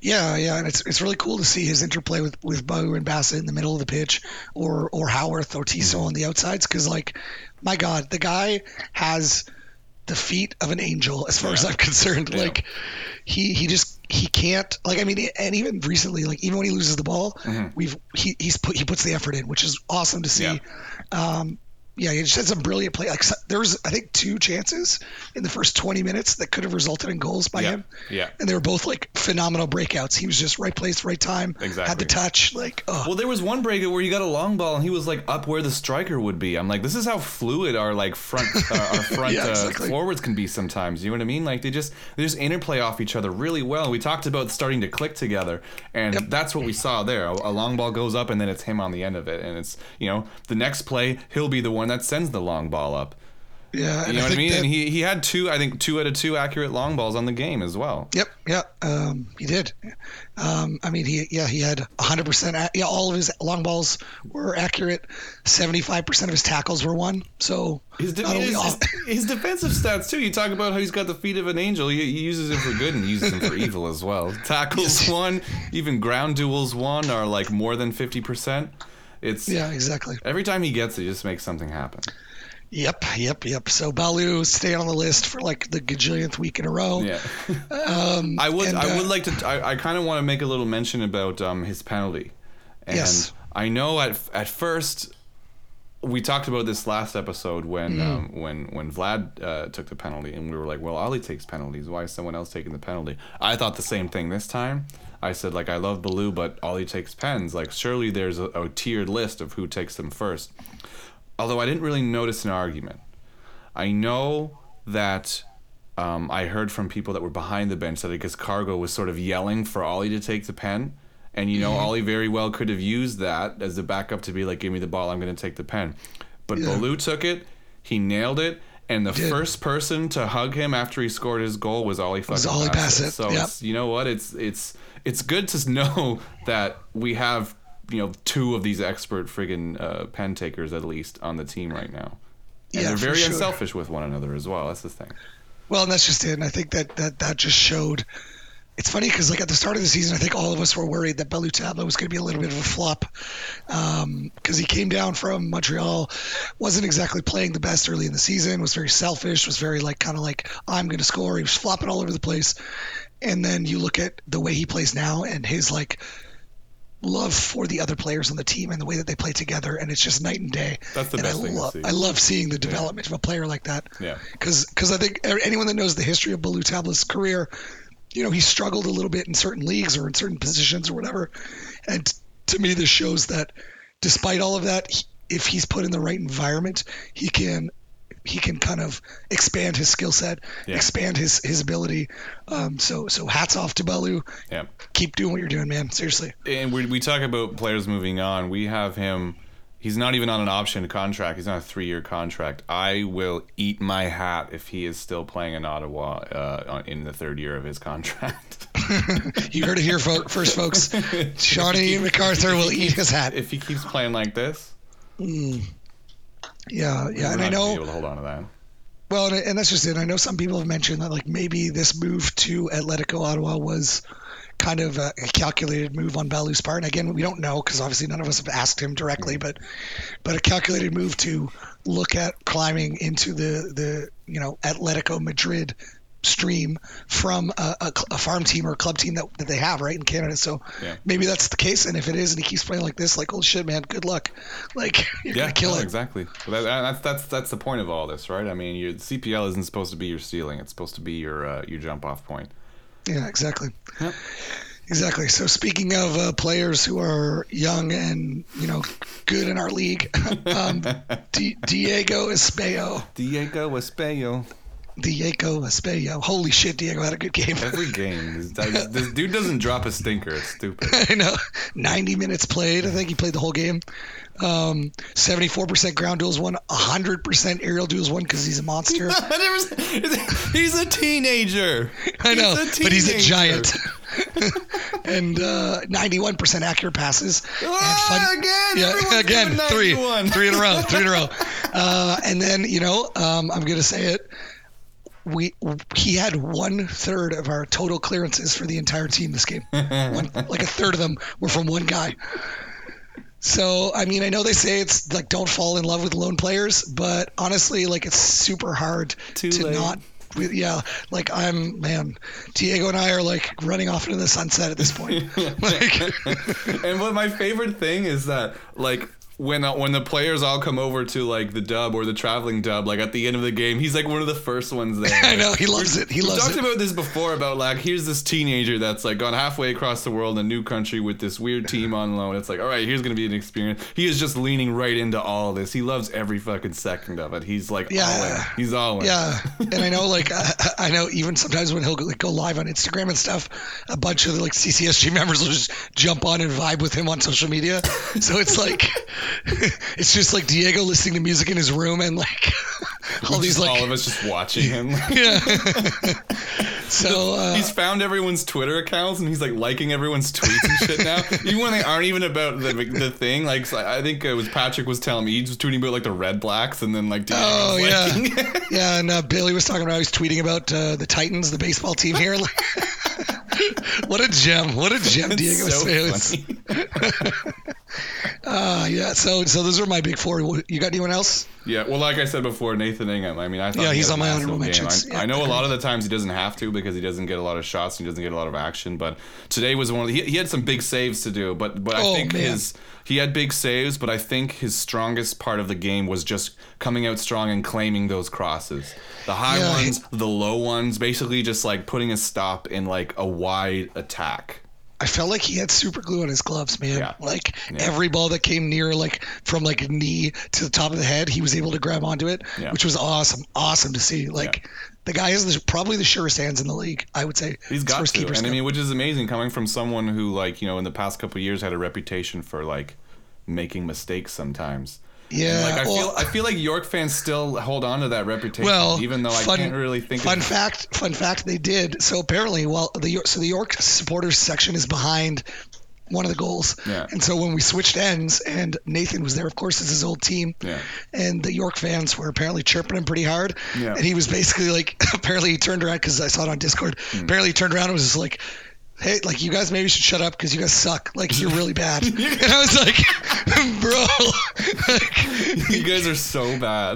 Yeah, yeah, and it's it's really cool to see his interplay with, with Balou and Bassett in the middle of the pitch, or or Howarth or Tissot on the outsides, because, like, my God, the guy has the feet of an angel as far yeah. as I'm concerned. Yeah. Like, he he just he can't like I mean, and even recently, like, even when he loses the ball, mm-hmm. we've he he's put he puts the effort in, which is awesome to see. Yeah. Um, Yeah, he just had some brilliant play. Like, there was, I think, two chances in the first twenty minutes that could have resulted in goals by yeah, him. Yeah, and they were both, like, phenomenal breakouts. He was just right place, right time. Exactly. Had the touch. Like, oh. Well, there was one breakout where you got a long ball and he was, like, up where the striker would be. I'm like, this is how fluid our like front uh, our front yeah, uh, exactly. forwards can be sometimes. You know what I mean? Like, they just they just interplay off each other really well. We talked about starting to click together, and yep. that's what we saw there. A, a long ball goes up, and then it's him on the end of it, and it's, you know, the next play he'll be the one that sends the long ball up. Yeah, you know I what I mean. That, and he he had two, I think, two out of two accurate long balls on the game as well. Yep, yeah, um, he did. Um, I mean, he yeah he had one hundred percent. Yeah, all of his long balls were accurate. seventy-five percent of his tackles were won. So his, de- his, his, his defensive stats too. You talk about how he's got the feet of an angel. He, he uses him for good and uses him for evil as well. Tackles won, even ground duels won are like more than fifty percent. It's yeah, exactly. Every time he gets it, he just makes something happen. Yep, yep, yep. So Balou stayed on the list for like the gajillionth week in a row. Yeah. um, I would, and, I uh, would like to. I, I kind of want to make a little mention about um, his penalty. And yes. I know at at first we talked about this last episode when mm. um, when when Vlad uh, took the penalty, and we were like, well, Ollie takes penalties. Why is someone else taking the penalty? I thought the same thing this time. I said, like, I love Balou, but Ollie takes pens. Like, surely there's a, a tiered list of who takes them first. Although I didn't really notice an argument. I know that um, I heard from people that were behind the bench that I guess Cargo was sort of yelling for Ollie to take the pen. And, you know, mm-hmm. Ollie very well could have used that as a backup to be like, give me the ball, I'm going to take the pen. But yeah. Balou took it, he nailed it. And the Did. first person to hug him after he scored his goal was Ollie fucking was Ollie Bassett. Bassett. So yep. it's, you know what? It's it's it's good to know that we have, you know, two of these expert friggin' uh, pen takers at least on the team right now, and yeah, they're very sure. unselfish with one another as well. That's the thing. Well, and that's just it. And I think that that that just showed. It's funny because, like, at the start of the season, I think all of us were worried that Balou Tabla was going to be a little bit of a flop because um, he came down from Montreal, wasn't exactly playing the best early in the season, was very selfish, was very, like, kind of like, I'm going to score. He was flopping all over the place. And then you look at the way he plays now and his, like, love for the other players on the team and the way that they play together, and it's just night and day. That's the and best I thing lo- to see. I love seeing the development yeah. of a player like that. Yeah. Because I think anyone that knows the history of Balou Tabla's career – you know, he struggled a little bit in certain leagues or in certain positions or whatever. And to me, this shows that despite all of that, if he's put in the right environment, he can he can kind of expand his skill set, yeah. expand his his ability. Um, so so hats off to Balou. Yeah. Keep doing what you're doing, man. Seriously. And we we talk about players moving on. We have him. He's not even on an option contract. He's on a three-year contract. I will eat my hat if he is still playing in Ottawa uh, in the third year of his contract. You heard it here first, folks. Johnny MacArthur will eat his hat. If he keeps playing like this. Mm. Yeah, yeah. And I know. Able to hold on to that. Well, and, and that's just it. I know some people have mentioned that like maybe this move to Atletico Ottawa was kind of a calculated move on Balou's part. And again, we don't know because obviously none of us have asked him directly, but but a calculated move to look at climbing into the, the you know, Atletico Madrid stream from a, a, a farm team or a club team that, that they have right in Canada. So yeah. maybe that's the case. And if it is, and he keeps playing like this, like, oh shit, man, good luck. Like, you're yeah, going to kill no, it. Exactly. Well, that, that's, that's, that's the point of all this, right? I mean, your C P L isn't supposed to be your ceiling. It's supposed to be your, uh, your jump off point. Yeah, exactly. Yep. Exactly. So speaking of uh, players who are young and, you know, good in our league, um, D- Diego Espejo. Diego Espejo. Diego Espejo. Holy shit, Diego had a good game. Every game. This, this dude doesn't drop a stinker. It's stupid. I know. ninety minutes played. I think he played the whole game. Um, seventy-four percent ground duels won, one hundred percent aerial duels won because he's a monster. He's a teenager. I know, he's a teenager. But he's a giant. And uh, ninety-one percent accurate passes. Ah, and fun- again, yeah, again three. Three in a row. Three in a row. Uh, and then, you know, um, I'm going to say it. We he had one third of our total clearances for the entire team this game. One, like a third of them were from one guy. So I mean, I know they say it's like don't fall in love with lone players, but honestly, like it's super hard Too to late. not. Yeah, like I'm man, Diego and I are like running off into the sunset at this point. Like, and what my favorite thing is that like. When uh, when the players all come over to like the dub or the traveling dub, like at the end of the game, he's like one of the first ones there. I know he loves We're, it. He loves it. We talked about this before about like here's this teenager that's like gone halfway across the world, a new country with this weird team on loan. It's like all right, here's gonna be an experience. He is just leaning right into all this. He loves every fucking second of it. He's like yeah, all in. He's all in. Yeah, and I know like I, I know even sometimes when he'll like, go live on Instagram and stuff, a bunch of like C C S G members will just jump on and vibe with him on social media. So it's like. It's just like Diego listening to music in his room and like all these like all of us just watching him. Yeah. So uh, he's found everyone's Twitter accounts and he's like liking everyone's tweets and shit now, even when they aren't even about the the thing. Like I think it was Patrick was telling me he was tweeting about like the Red Blacks and then like Diego oh was yeah liking. Yeah, and uh, Billy was talking about how he's tweeting about uh, the Titans, the baseball team here. Like, what a gem! What a gem, it's Diego. So funny. uh, yeah. So, so those are my big four. You got anyone else? Yeah. Well, like I said before, Nathan Ingham. I mean, I thought yeah, he he's on my honorable mentions. I, yeah, I know a lot of the times he doesn't have to because he doesn't get a lot of shots and he doesn't get a lot of action. But today was one of the, he, he had some big saves to do. But but I oh, think man. his he had big saves. But I think his strongest part of the game was just coming out strong and claiming those crosses, the high yeah, ones, he, the low ones, basically just like putting a stop in like a wide attack. I felt like he had super glue on his gloves, man. Yeah. Like yeah. every ball that came near, like from like knee to the top of the head, he was able to grab onto it, yeah. which was awesome. Awesome to see. Like yeah. the guy is the, probably the surest hands in the league, I would say. He's got to. And I mean, which is amazing coming from someone who like, you know, in the past couple of years had a reputation for like making mistakes sometimes. Yeah, like I well, feel I feel like York fans still hold on to that reputation, well, even though I fun, can't really think. Fun of fact, fun fact, they did. So apparently, while the so the York supporters section is behind one of the goals, yeah. and so when we switched ends, and Nathan was there, of course, it's his old team, yeah. and the York fans were apparently chirping him pretty hard, yeah. and he was basically like, apparently he turned around because I saw it on Discord. Mm. Apparently he turned around and was just like. Hey, like, you guys maybe should shut up because you guys suck. Like, you're really bad. And I was like, bro. Like, you guys are so bad.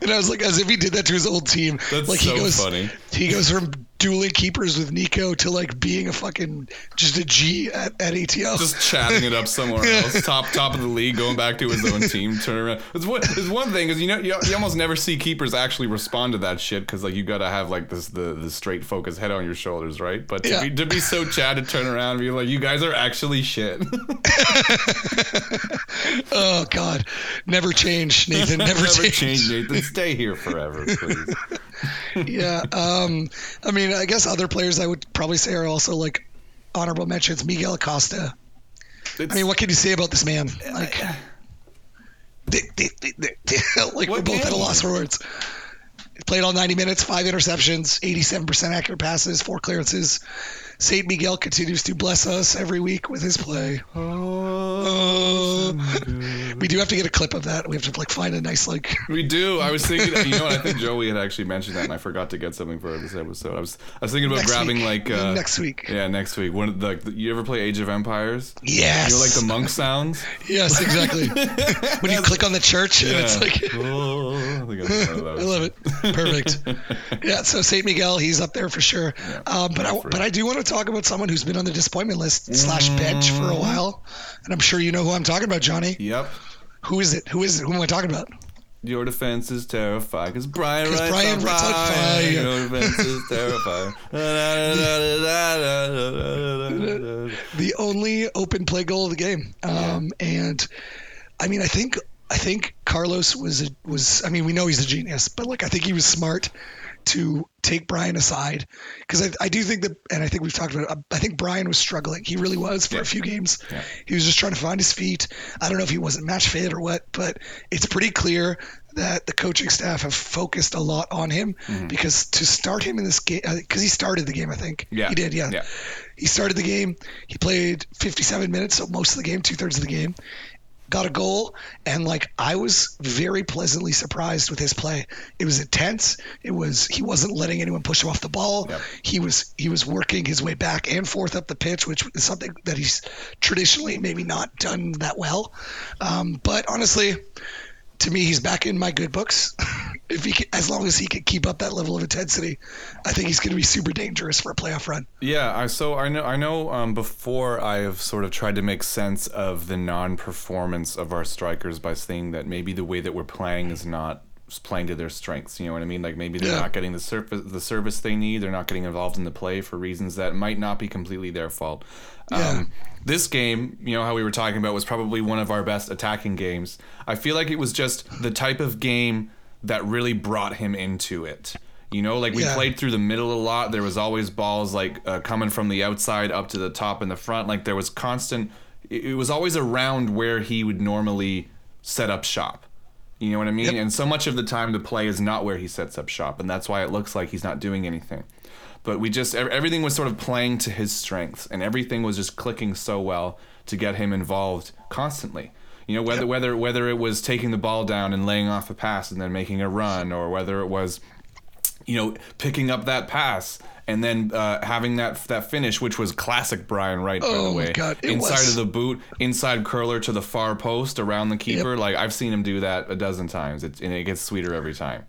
And I was like, as if he did that to his old team. That's like, so he goes, funny. He goes from dueling keepers with Nico to like being a fucking just a G at, at A T L. Just chatting it up somewhere else. top top of the league, going back to his own team. Turn around. It's one. It's one thing because you know you, you almost never see keepers actually respond to that shit because like you got to have like this the the straight focus head on your shoulders, right? But to, yeah. be, to be so chatted, to turn around and be like, you guys are actually shit. Oh God, never change, Nathan. Never, never change. change, Nathan. Stay here forever, please. Yeah, um, I mean, I guess other players I would probably say are also like honorable mentions. Miguel Acosta. It's, I mean, what can you say about this man? Like, I, they, they, they, they, like we're both at a loss for words. Played all ninety minutes, five interceptions, eighty-seven percent accurate passes, four clearances. Saint Miguel continues to bless us every week with his play. Oh, uh, so we do have to get a clip of that. We have to like find a nice like. We do. I was thinking. You know what? I think Joey had actually mentioned that, and I forgot to get something for this episode. I was I was thinking about next grabbing week. like uh, next week. Yeah, next week. One of the, the you ever play Age of Empires? Yes. You know, like the monk sounds. Yes, exactly. When you click on the church, yeah. and it's like. Oh, I, think I, I love it. Perfect. Yeah. So Saint Miguel, he's up there for sure. Yeah, um, but I but it. I do want to. talk about someone who's been on the disappointment list slash bench for a while, and I'm sure you know who I'm talking about, Johnny. Yep. Who is it? Who is it? Who am I talking about? Your defense is terrifying. Because Brian Wright's on fire. Your defense is terrifying. the, the only open play goal of the game. Um, yeah. And, I mean, I think I think Carlos was, a, was I mean, we know he's a genius, but, like, I think he was smart to take Brian aside because I, I do think that, and I think we've talked about it, I think Brian was struggling. He really was for yeah. a few games. Yeah. He was just trying to find his feet. I don't know if he wasn't match fit or what, but it's pretty clear that the coaching staff have focused a lot on him mm-hmm. because to start him in this game, because he started the game, I think. Yeah. He did, yeah. yeah. He started the game. He played fifty-seven minutes, so most of the game, two-thirds of the game. Got a goal, and like I was very pleasantly surprised with his play. It was intense. It was he wasn't letting anyone push him off the ball. Yep. He was he was working his way back and forth up the pitch, which is something that he's traditionally maybe not done that well. Um, but honestly, to me, he's back in my good books. If he can, as long as he can keep up that level of intensity, I think he's going to be super dangerous for a playoff run. Yeah, I, so I know I know. Um, before I have sort of tried to make sense of the non-performance of our strikers by saying that maybe the way that we're playing is not playing to their strengths. You know what I mean? Like maybe they're yeah. not getting the surface the service they need. They're not getting involved in the play for reasons that might not be completely their fault. Yeah. Um, this game, you know, how we were talking about was probably one of our best attacking games. I feel like it was just the type of game that really brought him into it. You know, like we yeah. played through the middle a lot. There was always balls like uh, coming from the outside up to the top and the front. Like there was constant, it, it was always around where he would normally set up shop. You know what I mean? Yep. And so much of the time the play is not where he sets up shop. And that's why it looks like he's not doing anything. But we just, everything was sort of playing to his strengths and everything was just clicking so well to get him involved constantly. You know, whether, yep. whether whether it was taking the ball down and laying off a pass and then making a run, or whether it was, you know, picking up that pass and then uh, having that that finish, which was classic Brian Wright, oh, by the way. God, inside was. of the boot, inside curler to the far post, around the keeper. Yep. Like, I've seen him do that a dozen times, it, and it gets sweeter every time.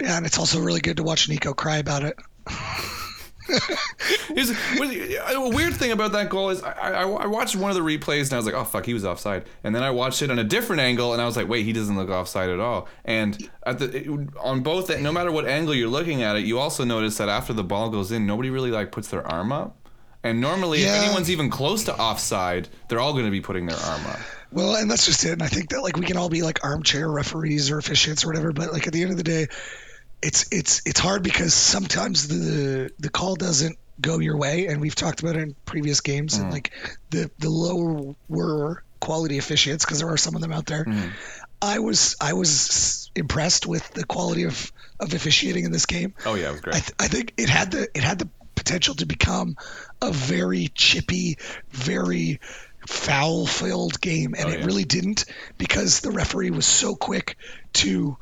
Yeah, and it's also really good to watch Nico cry about it. Here's a, a weird thing about that goal is I, I, I watched one of the replays and I was like, oh fuck, he was offside. And then I watched it on a different angle and I was like, wait, he doesn't look offside at all. And at the it, on both, that, no matter what angle you're looking at it, you also notice that after the ball goes in, nobody really like puts their arm up. And normally, yeah. if anyone's even close to offside, they're all going to be putting their arm up. Well, and that's just it. And I think that like we can all be like armchair referees or officiants or whatever, but like at the end of the day. It's it's it's hard because sometimes the the call doesn't go your way, and we've talked about it in previous games mm. and like the the lower quality officiants because there are some of them out there. Mm. I was I was impressed with the quality of, of officiating in this game. Oh yeah, it was great. I, th- I think it had the it had the potential to become a very chippy, very foul-filled game, and oh, it yeah. really didn't because the referee was so quick to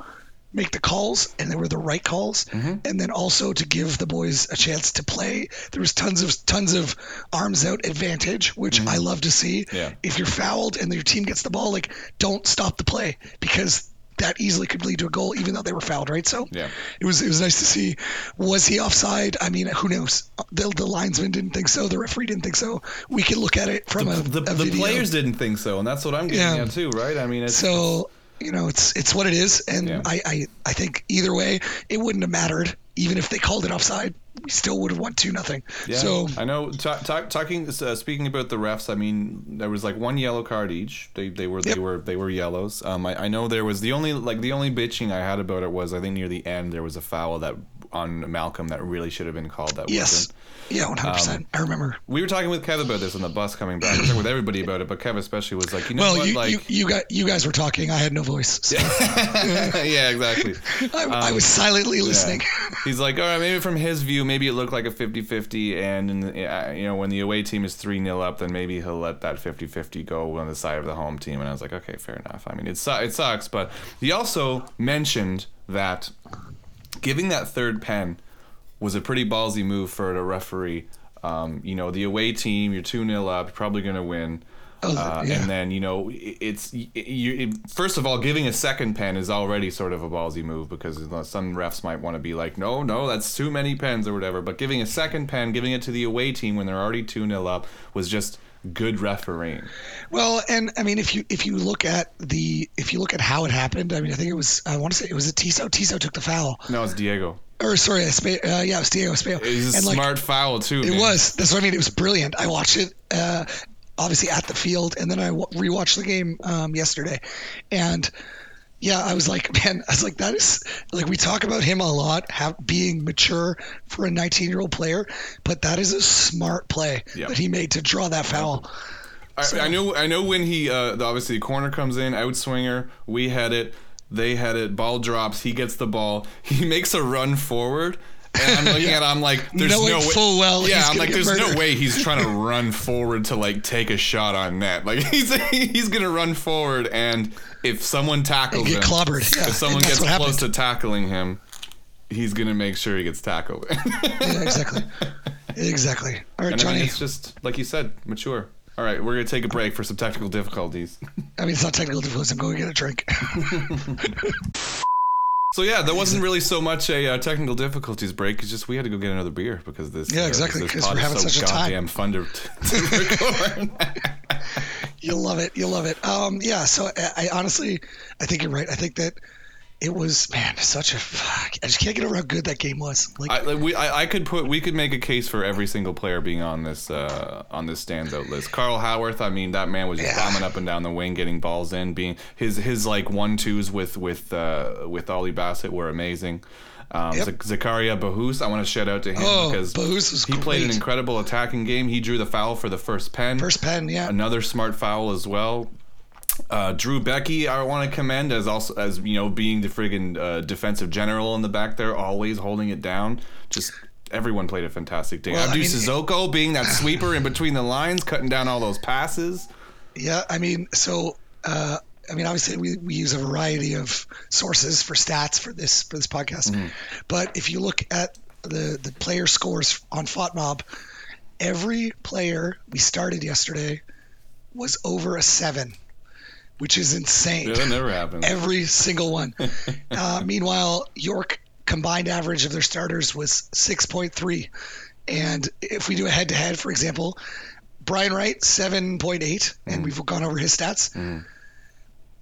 make the calls, and they were the right calls, mm-hmm. and then also to give the boys a chance to play. There was tons of tons of arms out advantage, which mm-hmm. I love to see. Yeah. If you're fouled and your team gets the ball, like don't stop the play because that easily could lead to a goal, even though they were fouled, right? So yeah. it was it was nice to see. Was he offside? I mean, who knows? The, the linesman didn't think so. The referee didn't think so. We can look at it from the, a, the, a the video. The players didn't think so, and that's what I'm getting yeah. at too, right? I mean, it's, so you know, it's it's what it is, and yeah. I, I I think either way, it wouldn't have mattered. Even if they called it offside, we still would have won two nothing. Yeah, so I know. Talk, talk, talking, uh, speaking about the refs, I mean, there was like one yellow card each. They they were yep. they were they were yellows. Um, I, I know there was the only like the only bitching I had about it was I think near the end there was a foul that on Malcolm that really should have been called that yes. wasn't. Yeah, one hundred percent. Um, I remember. We were talking with Kev about this on the bus coming back. I was talking with everybody about it, but Kev especially was like, you know well, what? You, like, you, you, got, you guys were talking. I had no voice. So. yeah, exactly. I, um, I was silently listening. Yeah. He's like, all right, maybe from his view, maybe it looked like a fifty-fifty. And, in the, you know, when the away team is three nil up, then maybe he'll let that fifty-fifty go on the side of the home team. And I was like, okay, fair enough. I mean, it, su- it sucks. But he also mentioned that giving that third pen was a pretty ballsy move for a referee. Um, you know, the away team, you're two nil up, you're probably going to win. Oh, uh, yeah. And then, you know, it's it, you. It, first of all, giving a second pen is already sort of a ballsy move because some refs might want to be like, no, no, that's too many pens or whatever. But giving a second pen, giving it to the away team when they're already two nil up was just good refereeing. Well, and I mean, if you if you look at the if you look at how it happened, I mean, I think it was I want to say it was a Tissot. Tissot took the foul. No, it's Diego. Or sorry, Espe- uh, yeah, it was Diego Espejo. It was a and, like, smart foul too. It man. was. That's what I mean. It was brilliant. I watched it, uh, obviously at the field, and then I w- rewatched the game um, yesterday, and yeah, I was like, man, I was like, that is like we talk about him a lot, have, being mature for a nineteen-year-old player, but that is a smart play yep. that he made to draw that foul. Yep. I, so. I know. I know when he uh, obviously the corner comes in, outswinger, we had it. They had it. Ball drops. He gets the ball. He makes a run forward, and I'm looking yeah. at. I'm like, there's Knowing no way. Full well yeah, I'm like, there's murdered. no way he's trying to run forward to like take a shot on net. Like he's he's gonna run forward, and if someone tackles get him, clobbered. Yeah. if someone gets close happened. to tackling him, he's gonna make sure he gets tackled. yeah, exactly, exactly. All right, and Johnny. I mean, it's just like you said, mature. All right, we're going to take a break for some technical difficulties. I mean, it's not technical difficulties. I'm going to get a drink. So, yeah, that wasn't really so much a uh, technical difficulties break. It's just we had to go get another beer because this yeah, uh, exactly, because we're having so such a goddamn time. fun to, to record. You'll love it. You'll love it. Um, yeah, so I, I honestly, I think you're right. I think that it was, man, such a fuck. I just can't get over how good that game was. Like, I, like we, I, I could put, we could make a case for every single player being on this, uh, on this standout list. Carl Howarth, I mean, that man was just yeah. bombing up and down the wing, getting balls in, being his, his like one twos with, with, uh, with Ollie Bassett were amazing. Um, yep. Zakaria Bahous, I want to shout out to him oh, because was he great. played an incredible attacking game. He drew the foul for the first pen. First pen, yeah. Another smart foul as well. Uh, Drew Becky, I want to commend as also as you know being the friggin' uh, defensive general in the back there, always holding it down. Just everyone played a fantastic day. Well, Abdu I mean, Sissoko being that sweeper in between the lines, cutting down all those passes. Yeah, I mean, so uh, I mean, obviously we, we use a variety of sources for stats for this for this podcast, mm-hmm. but if you look at the the player scores on FotMob, every player we started yesterday was over a seven. Which is insane. That never happens. Every single one. uh, meanwhile, York combined average of their starters was six point three. And if we do a head-to-head, for example, Brian Wright, seven point eight, mm. and we've gone over his stats. Mm.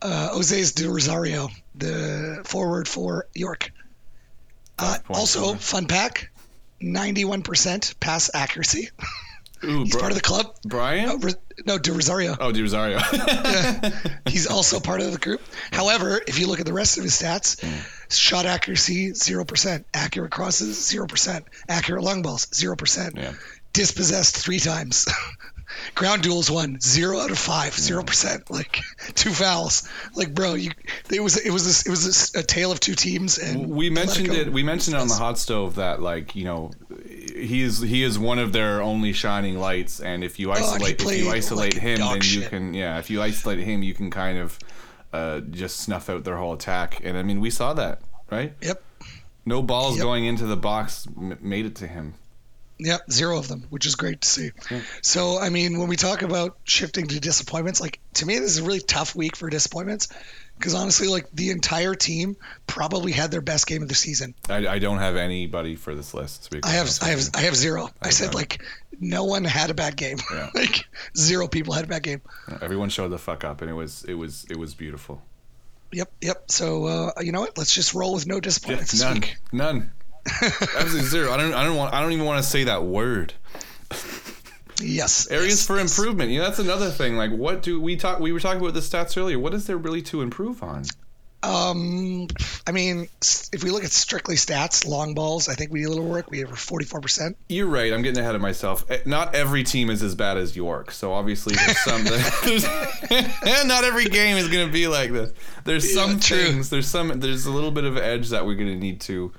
Uh, Jose's de Rosario, the forward for York. Uh, also, fun pack, ninety-one percent pass accuracy. Ooh, he's Bri- part of the club. Brian? Oh, no, De Rosario. Oh, De Rosario. yeah. He's also part of the group. However, if you look at the rest of his stats, mm. shot accuracy, zero percent. Accurate crosses, zero percent. Accurate long balls, zero percent. Yeah. Dispossessed three times. Ground duels won, zero out of five, zero yeah. percent. Like two fouls. Like bro, you, it was it was a, it was a, a tale of two teams. And we mentioned Atletico it. We mentioned it on the hot stove that like you know, he is he is one of their only shining lights. And if you isolate oh, if you isolate like him, then shit. you can yeah. If you isolate him, you can kind of uh, just snuff out their whole attack. And I mean, we saw that, right? Yep. No balls yep. going into the box m- made it to him. Yep, zero of them, which is great to see. Yeah. So, I mean, when we talk about shifting to disappointments, like, to me, this is a really tough week for disappointments because, honestly, like, the entire team probably had their best game of the season. I, I don't have anybody for this list. I have, I have, I have zero. I, I said, like, no one had a bad game. Yeah. Like, zero people had a bad game. Everyone showed the fuck up, and it was, it was, it was beautiful. Yep, yep. So, uh, you know what? Let's just roll with no disappointments yeah, this none, week. None, none. Absolutely zero. I don't. I don't want. I don't even want to say that word. Yes. Areas yes, for yes. improvement. You know, that's another thing. Like, what do we talk? We were talking about the stats earlier. What is there really to improve on? Um, I mean, if we look at strictly stats, long balls, I think we need a little work. We have forty-four percent. You're right. I'm getting ahead of myself. Not every team is as bad as York. So obviously there's some, there's, not every game is going to be like this. There's some yeah, things, there's some, there's a little bit of edge that we're going to need to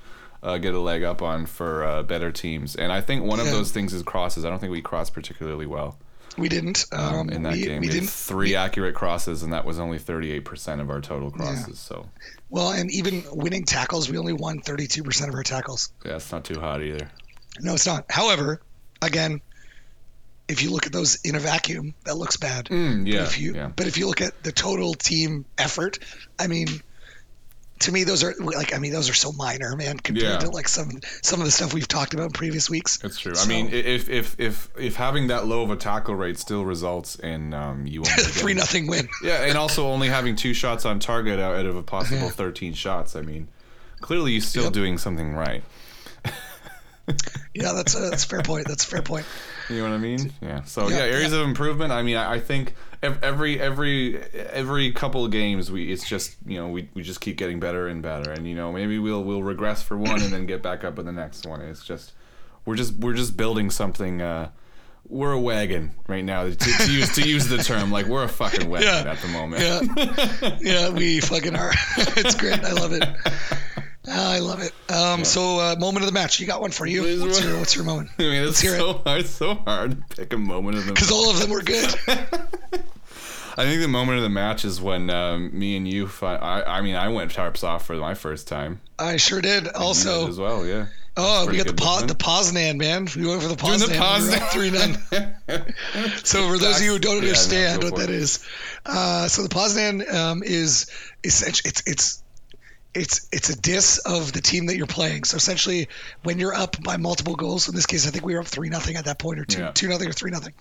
Uh, get a leg up on for uh, better teams, and I think one yeah. of those things is crosses. I don't think we crossed particularly well. We didn't um, um, in that we, game. We, we didn't three we, accurate crosses, and that was only thirty-eight percent of our total crosses. Yeah. So, well, and even winning tackles, we only won thirty-two percent of our tackles. Yeah, it's not too hot either. No, it's not. However, again, if you look at those in a vacuum, that looks bad. Mm, yeah, but if you, yeah. But if you look at the total team effort, I mean. To me, those are like I mean, those are so minor, man, compared yeah. to like some some of the stuff we've talked about in previous weeks. That's true. So, I mean, if if if if having that low of a tackle rate still results in um, you only three nothing win. Yeah, and also only having two shots on target out of a possible yeah. thirteen shots. I mean, clearly you're still yep. doing something right. yeah, that's a, that's a fair point. That's a fair point. You know what I mean? Yeah. So yeah, yeah areas yeah. of improvement. I mean, I, I think every every every couple of games, we it's just you know we, we just keep getting better and better, and you know maybe we'll we'll regress for one and then get back up in the next one. It's just we're just we're just building something. Uh, we're a wagon right now to, to use to use the term. Like we're a fucking wagon yeah. at the moment. Yeah. yeah, we fucking are. It's great. I love it. Oh, I love it. Um, yeah. So, uh, moment of the match. You got one for you. What's your, what's your moment? I mean, it's so it. hard, so hard to pick a moment of the match. Because all of them were good. I think the moment of the match is when um, me and you, fi- I, I mean, I went tarps off for my first time. I sure did. Also. You did as well, yeah. Oh, we got the po- the Poznan, man. We went for the Poznan. Doing the Poznan. We three nil. So for those of you who don't understand yeah, no, what that it. is, uh, so the Poznan um, is essentially, it's, it's, It's it's a diss of the team that you're playing. So essentially, when you're up by multiple goals, in this case, I think we were up three nothing at that point, or two yeah. two nothing, or three nothing.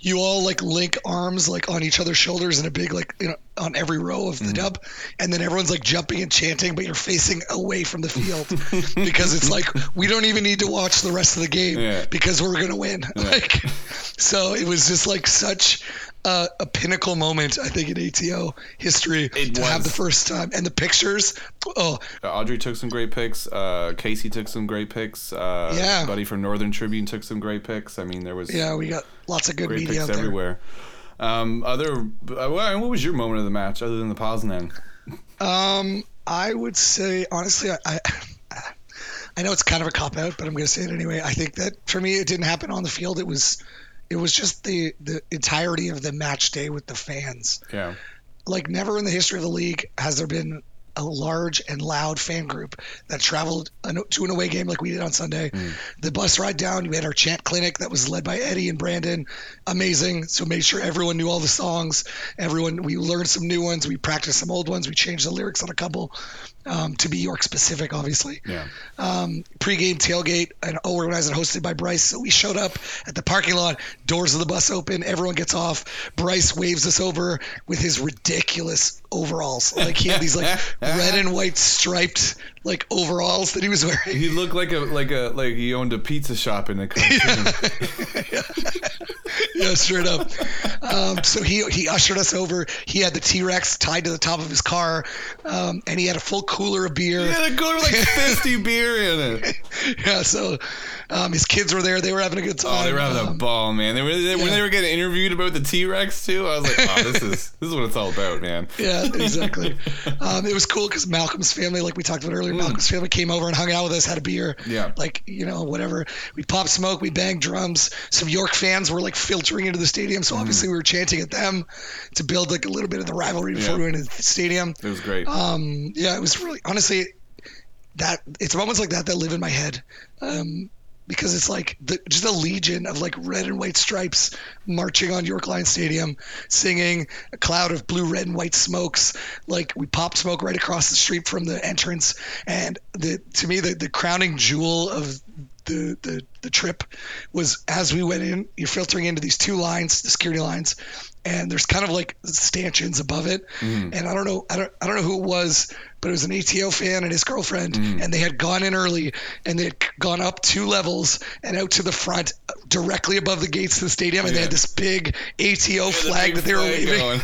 You all like link arms like on each other's shoulders in a big like you know on every row of the mm-hmm. dub, and then everyone's like jumping and chanting, but you're facing away from the field because it's like we don't even need to watch the rest of the game yeah. because we're gonna win. Yeah. Like, so it was just like such. Uh, a pinnacle moment, I think, in A T O history it to was. have the first time. And the pictures. Oh, Audrey took some great pics. Uh, Casey took some great pics. Uh, yeah. Buddy from Northern Tribune took some great pics. I mean, there was. Yeah, we got lots of good great media pics out there. Everywhere. Um, other. What was your moment of the match other than the Poznan? Um, I would say, honestly, I. I I know it's kind of a cop out, but I'm going to say it anyway. I think that for me, it didn't happen on the field. It was. It was just the, the entirety of the match day with the fans. Yeah. Like never in the history of the league has there been a large and loud fan group that traveled to an away game like we did on Sunday. Mm. The bus ride down, we had our chant clinic that was led by Eddie and Brandon. Amazing. So made sure everyone knew all the songs. Everyone, we learned some new ones. We practiced some old ones. We changed the lyrics on a couple um, to be York specific, obviously. Yeah. Um, pre-game tailgate and organized and hosted by Bryce. So we showed up at the parking lot, doors of the bus open, everyone gets off. Bryce waves us over with his ridiculous overalls. Like he had these like red and white striped like overalls that he was wearing. He looked like a like a like he owned a pizza shop in the country. Yeah. yeah, straight up. Um, so he he ushered us over. He had the T-Rex tied to the top of his car, um, and he had a full cooler of beer. He had a cooler with like fifty beer in it. Yeah, so um, his kids were there. They were having a good time. Oh, they were having um, a ball, man. They were they, yeah. when they were getting interviewed about the T-Rex too. I was like, oh, this is this is what it's all about, man. Yeah, exactly. um, it was cool because Malcolm's family, like we talked about earlier. Malcolm's family came over and hung out with us, had a beer, yeah, like you know, whatever. We popped smoke, we banged drums. Some York fans were like filtering into the stadium, so mm. obviously we were chanting at them to build like a little bit of the rivalry before yeah. we went into the stadium. It was great. Um, yeah, it was really honestly that it's moments like that that live in my head. Um, because it's like the, just a legion of like red and white stripes marching on York Lions Stadium, singing a cloud of blue, red and white smokes. Like we popped smoke right across the street from the entrance. And the, to me, the, the crowning jewel of the, the, the trip was as we went in, you're filtering into these two lines, the security lines, and there's kind of like stanchions above it. Mm. And I don't know, I don't, I don't know who it was, but it was an A T O fan and his girlfriend, mm. and they had gone in early and they had gone up two levels and out to the front directly above the gates of the stadium. And yeah. they had this big A T O yeah, flag the big that they were waving going.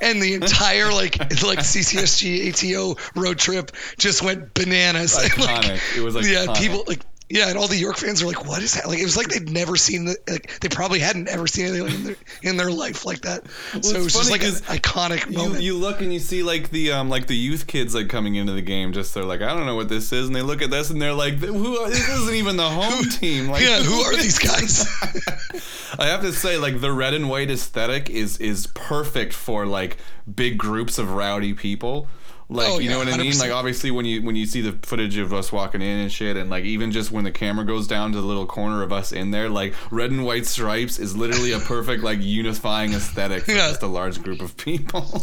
And the entire like, like C C S G A T O road trip just went bananas. It was iconic. Like, it was like, yeah, iconic. people like, Yeah, and all the York fans were like, "What is that?" Like, it was like they'd never seen the, like they probably hadn't ever seen anything like in their in their life like that. Well, so it was just like an iconic you, moment. You look and you see like the um like the youth kids like coming into the game, just they're like, "I don't know what this is," and they look at this and they're like, "Who? This isn't even the home who, team." Like, yeah, who are these guys? I have to say, like the red and white aesthetic is is perfect for like big groups of rowdy people. Like, oh, you know yeah, what I mean? one hundred percent. Like, obviously, when you when you see the footage of us walking in and shit, and, like, even just when the camera goes down to the little corner of us in there, like, red and white stripes is literally a perfect, like, unifying aesthetic for yeah. just a large group of people.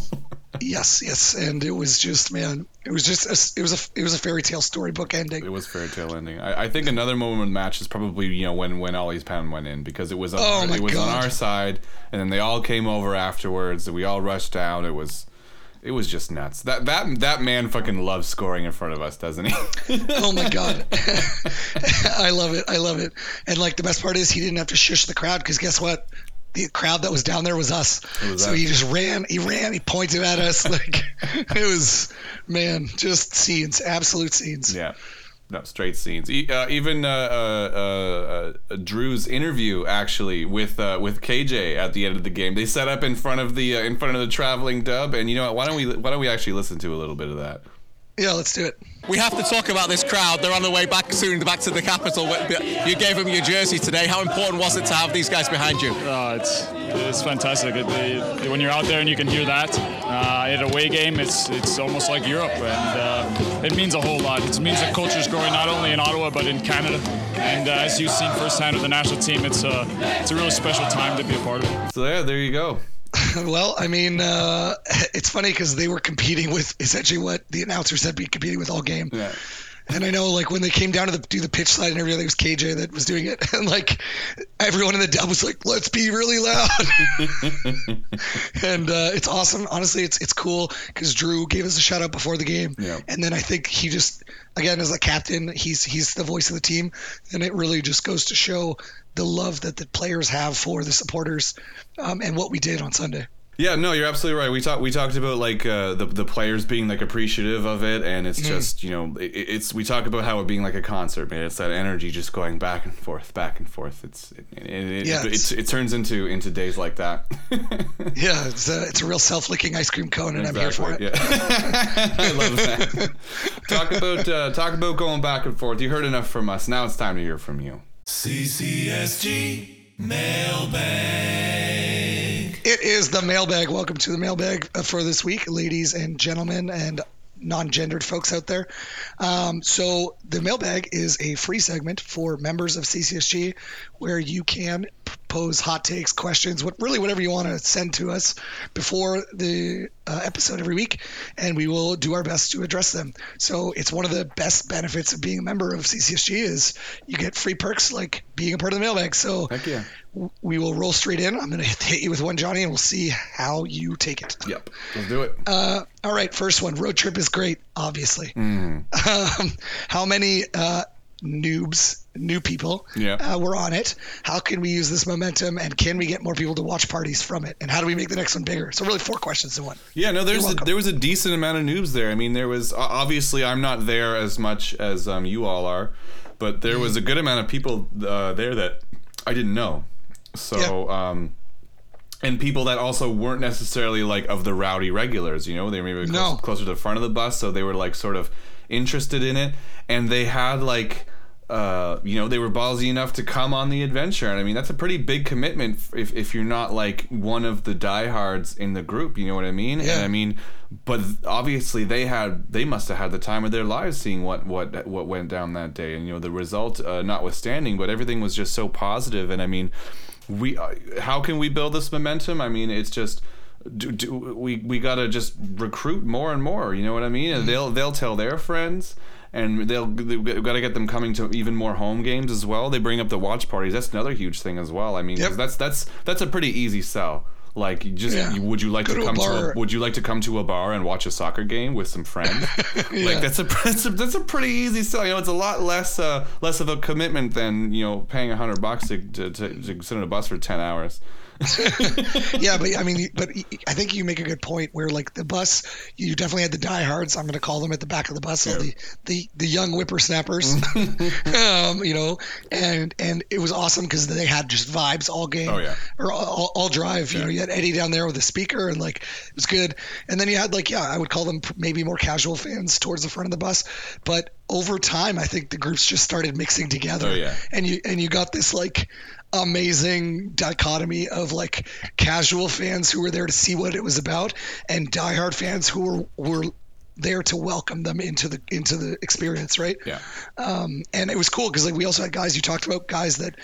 Yes, yes. And it was just, man, it was just, a, it was a it was a fairy tale storybook ending. It was fairy tale ending. I, I think another moment in the match is probably, you know, when, when Ollie's Pound went in, because it was, on, oh it was on our side, and then they all came over afterwards, and we all rushed down. It was... It was just nuts. That that that man fucking loves scoring in front of us, doesn't he? Oh my god, I love it. I love it. And like the best part is he didn't have to shush the crowd because guess what? The crowd that was down there was us. Was so us. He just ran. He ran. He pointed at us. Like it was, man, just scenes, absolute scenes. Yeah. No, straight scenes. Uh, even uh, uh, uh, Drew's interview, actually, with uh, with K J at the end of the game, they set up in front of the uh, in front of the traveling dub, and you know what? Why don't we why don't we actually listen to a little bit of that? Yeah, let's do it. We have to talk about this crowd. They're on their way back soon, back to the capital. You gave them your jersey today. How important was it to have these guys behind you? Uh, it's it's fantastic. It, it, when you're out there and you can hear that uh, at a away game, it's it's almost like Europe, and uh, it means a whole lot. It means the culture is growing not only in Ottawa but in Canada. And uh, as you've seen firsthand with the national team, it's a it's a really special time to be a part of it. So yeah, there you go. Well, I mean, uh, it's funny because they were competing with essentially what the announcer said be competing with all game. Yeah. And I know, like, when they came down to the, do the pitch slide and everything, it was K J that was doing it. And, like, everyone in the dub was like, let's be really loud. And uh, it's awesome. Honestly, it's it's cool because Drew gave us a shout-out before the game. Yeah. And then I think he just, again, as a captain, he's he's the voice of the team. And it really just goes to show the love that the players have for the supporters um, and what we did on Sunday. Yeah, no, you're absolutely right. We talked we talked about like uh, the the players being like appreciative of it, and it's mm. just, you know, it, it's we talk about how it being like a concert, man. It's that energy just going back and forth, back and forth. It's it it, yeah, it, it's, it, it turns into into days like that. Yeah, it's a, it's a real self-licking ice cream cone, and exactly. I'm here for it. Yeah. I love that. Talk about uh, talk about going back and forth. You heard enough from us. Now it's time to hear from you. C C S G Mailbag. It is the mailbag. Welcome to the mailbag for this week, ladies and gentlemen and non-gendered folks out there. Um, so the mailbag is a free segment for members of C C S G where you can pose hot takes, questions, what really whatever you want to send to us before the uh, episode every week, and we will do our best to address them. So it's one of the best benefits of being a member of C C S G is you get free perks like being a part of the mailbag. So Heck yeah. we will roll straight in. I'm going to hit you with one, Johnny, and we'll see how you take it. Yep, let's do it. Uh, all right, first one. Road trip is great, obviously. Mm. Um, how many uh, noobs, new people yeah. uh, were on it? How can we use this momentum, and can we get more people to watch parties from it? And how do we make the next one bigger? So really four questions in one. Yeah, no, there's a, there was a decent amount of noobs there. I mean, there was obviously I'm not there as much as um, you all are, but there was a good amount of people uh, there that I didn't know. So, yeah. um, and people that also weren't necessarily like of the rowdy regulars, you know, they were maybe no. close, closer to the front of the bus. So they were like sort of interested in it, and they had like uh, you know, they were ballsy enough to come on the adventure. And I mean, that's a pretty big commitment if if you're not like one of the diehards in the group, you know what I mean? Yeah. And I mean, but obviously they had, they must have had the time of their lives seeing what, what, what went down that day. And, you know, the result uh, notwithstanding, but everything was just so positive. And I mean, we, uh, how can we build this momentum? I mean, it's just, do, do, we, we got to just recruit more and more, you know what I mean? And they'll, they'll tell their friends. And they'll, they've got to get them coming to even more home games as well. They bring up the watch parties. That's another huge thing as well. I mean, yep. 'cause that's that's that's a pretty easy sell. Like, just yeah. would you like Go to come to a to a, would you like to come to a bar and watch a soccer game with some friends? yeah. Like that's a, that's a that's a pretty easy sell. You know, it's a lot less uh, less of a commitment than, you know, paying a hundred bucks to, to to sit on a bus for ten hours. yeah, but I mean, but I think you make a good point where, like, the bus, you definitely had the diehards. I'm going to call them at the back of the bus, yeah. the, the the young whippersnappers, um, you know, and and it was awesome because they had just vibes all game, oh, yeah. or all, all drive. Yeah. You know, you had Eddie down there with a speaker, and like it was good. And then you had like, yeah, I would call them maybe more casual fans towards the front of the bus, but over time, I think the groups just started mixing together, oh, yeah. and you and you got this like. amazing dichotomy of like casual fans who were there to see what it was about and diehard fans who were, were there to welcome them into the into the experience, right? Yeah. Um, and it was cool because like we also had guys, you talked about guys that,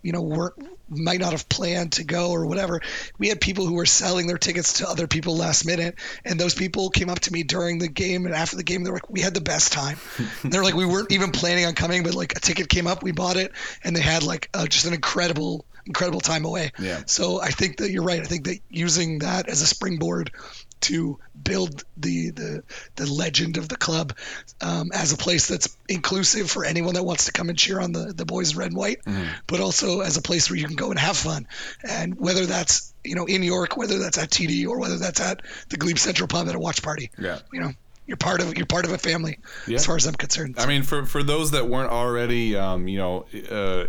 you know, weren't might not have planned to go or whatever. We had people who were selling their tickets to other people last minute, and those people came up to me during the game and after the game. They're like, "We had the best time." They're like, "We weren't even planning on coming, but like a ticket came up, we bought it, and they had like uh, just an incredible, incredible time away." Yeah. So I think that you're right. I think that using that as a springboard to build the the the legend of the club um, as a place that's inclusive for anyone that wants to come and cheer on the, the boys red and white, mm-hmm. but also as a place where you can go and have fun. And whether that's, you know, in York, whether that's at T D or whether that's at the Glebe Central Pub at a watch party, yeah. you know, you're part of you're part of a family yeah. as far as I'm concerned. So. I mean, for, for those that weren't already, um, you know, uh,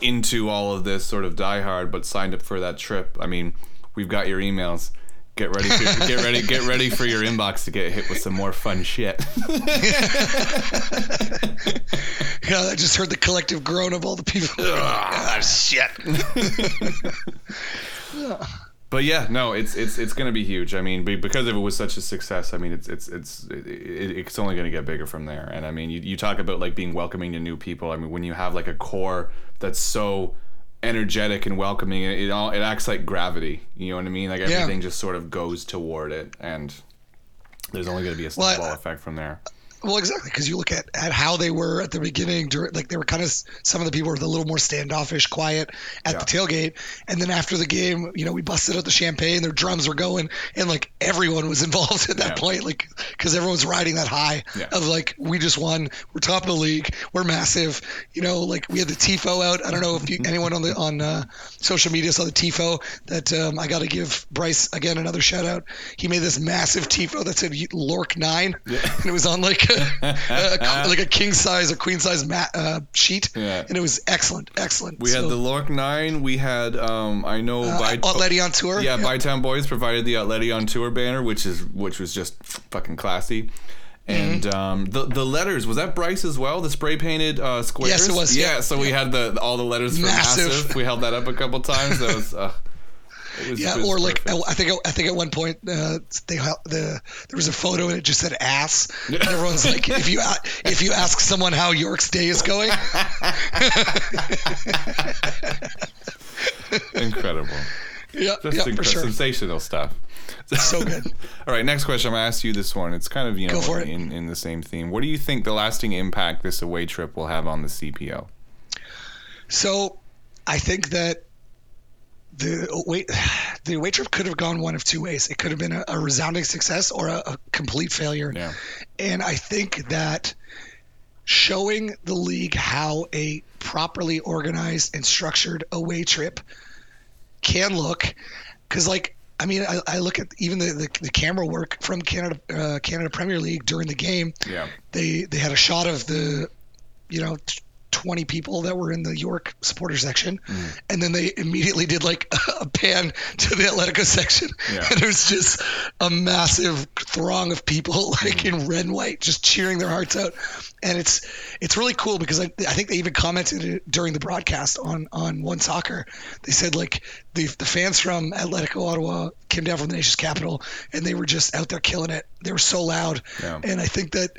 into all of this sort of diehard but signed up for that trip, I mean, we've got your emails. Get ready, for, get ready, get ready for your inbox to get hit with some more fun shit. Yeah, I just heard the collective groan of all the people. Oh, shit. But yeah, no, it's it's it's going to be huge. I mean, because if it was such a success, I mean, it's it's it's it's only going to get bigger from there. And I mean, you, you talk about like being welcoming to new people. I mean, when you have like a core that's so energetic and welcoming, it, it all it acts like gravity, you know what I mean? Like everything yeah. just sort of goes toward it, and there's only going to be a snowball well, effect from there. Well, exactly, because you look at, at how they were at the beginning, like they were kind of, some of the people were a little more standoffish, quiet at yeah. the tailgate, and then after the game, you know, we busted out the champagne, their drums were going, and like everyone was involved at that yeah. point, like because everyone's riding that high yeah. of like, we just won, we're top of the league, we're massive, you know, like we had the Tifo out. I don't know if you, anyone on the on uh, social media saw the Tifo that um, I got to give Bryce again another shout out. He made this massive Tifo that said Lork nine, yeah. and it was on like. a, a, like a king size or queen size mat, uh, sheet, yeah. and it was excellent, excellent. We so, had the Lork Nine. We had, um, I know, uh, by Atleti on tour. Yeah, yeah. Bytown Boys provided the Atleti on tour banner, which is which was just fucking classy. And mm-hmm. um, the the letters, was that Bryce as well? The spray painted uh, squares. Yes, it was. Yeah, yeah. so yeah. we had the all the letters for massive. massive. We held that up a couple times. That was. Uh, Was, yeah, or like perfect. I think I think at one point uh, they the there was a photo and it just said ass. And everyone's like, if you if you ask someone how York's day is going, incredible. Yeah, just yeah, inc- for sure. Sensational stuff. So good. All right, next question. I'm gonna ask you this one. It's kind of you know in, in the same theme. What do you think the lasting impact this away trip will have on the C P O? So, I think that. The away, the away trip could have gone one of two ways. It could have been a, a resounding success or a, a complete failure. Yeah. And I think that showing the league how a properly organized and structured away trip can look, because like, I mean, I, I look at even the, the, the camera work from Canada uh, Canada Premier League during the game. Yeah. They they had a shot of the, you know, twenty people that were in the York supporter section. Mm. And then they immediately did like a pan to the Atletico section. Yeah. And there's just a massive throng of people like mm. in red and white, just cheering their hearts out. And it's, it's really cool because I, I think they even commented during the broadcast on, on One Soccer. They said like the, the fans from Atletico Ottawa came down from the nation's capital and they were just out there killing it. They were so loud. Yeah. And I think that,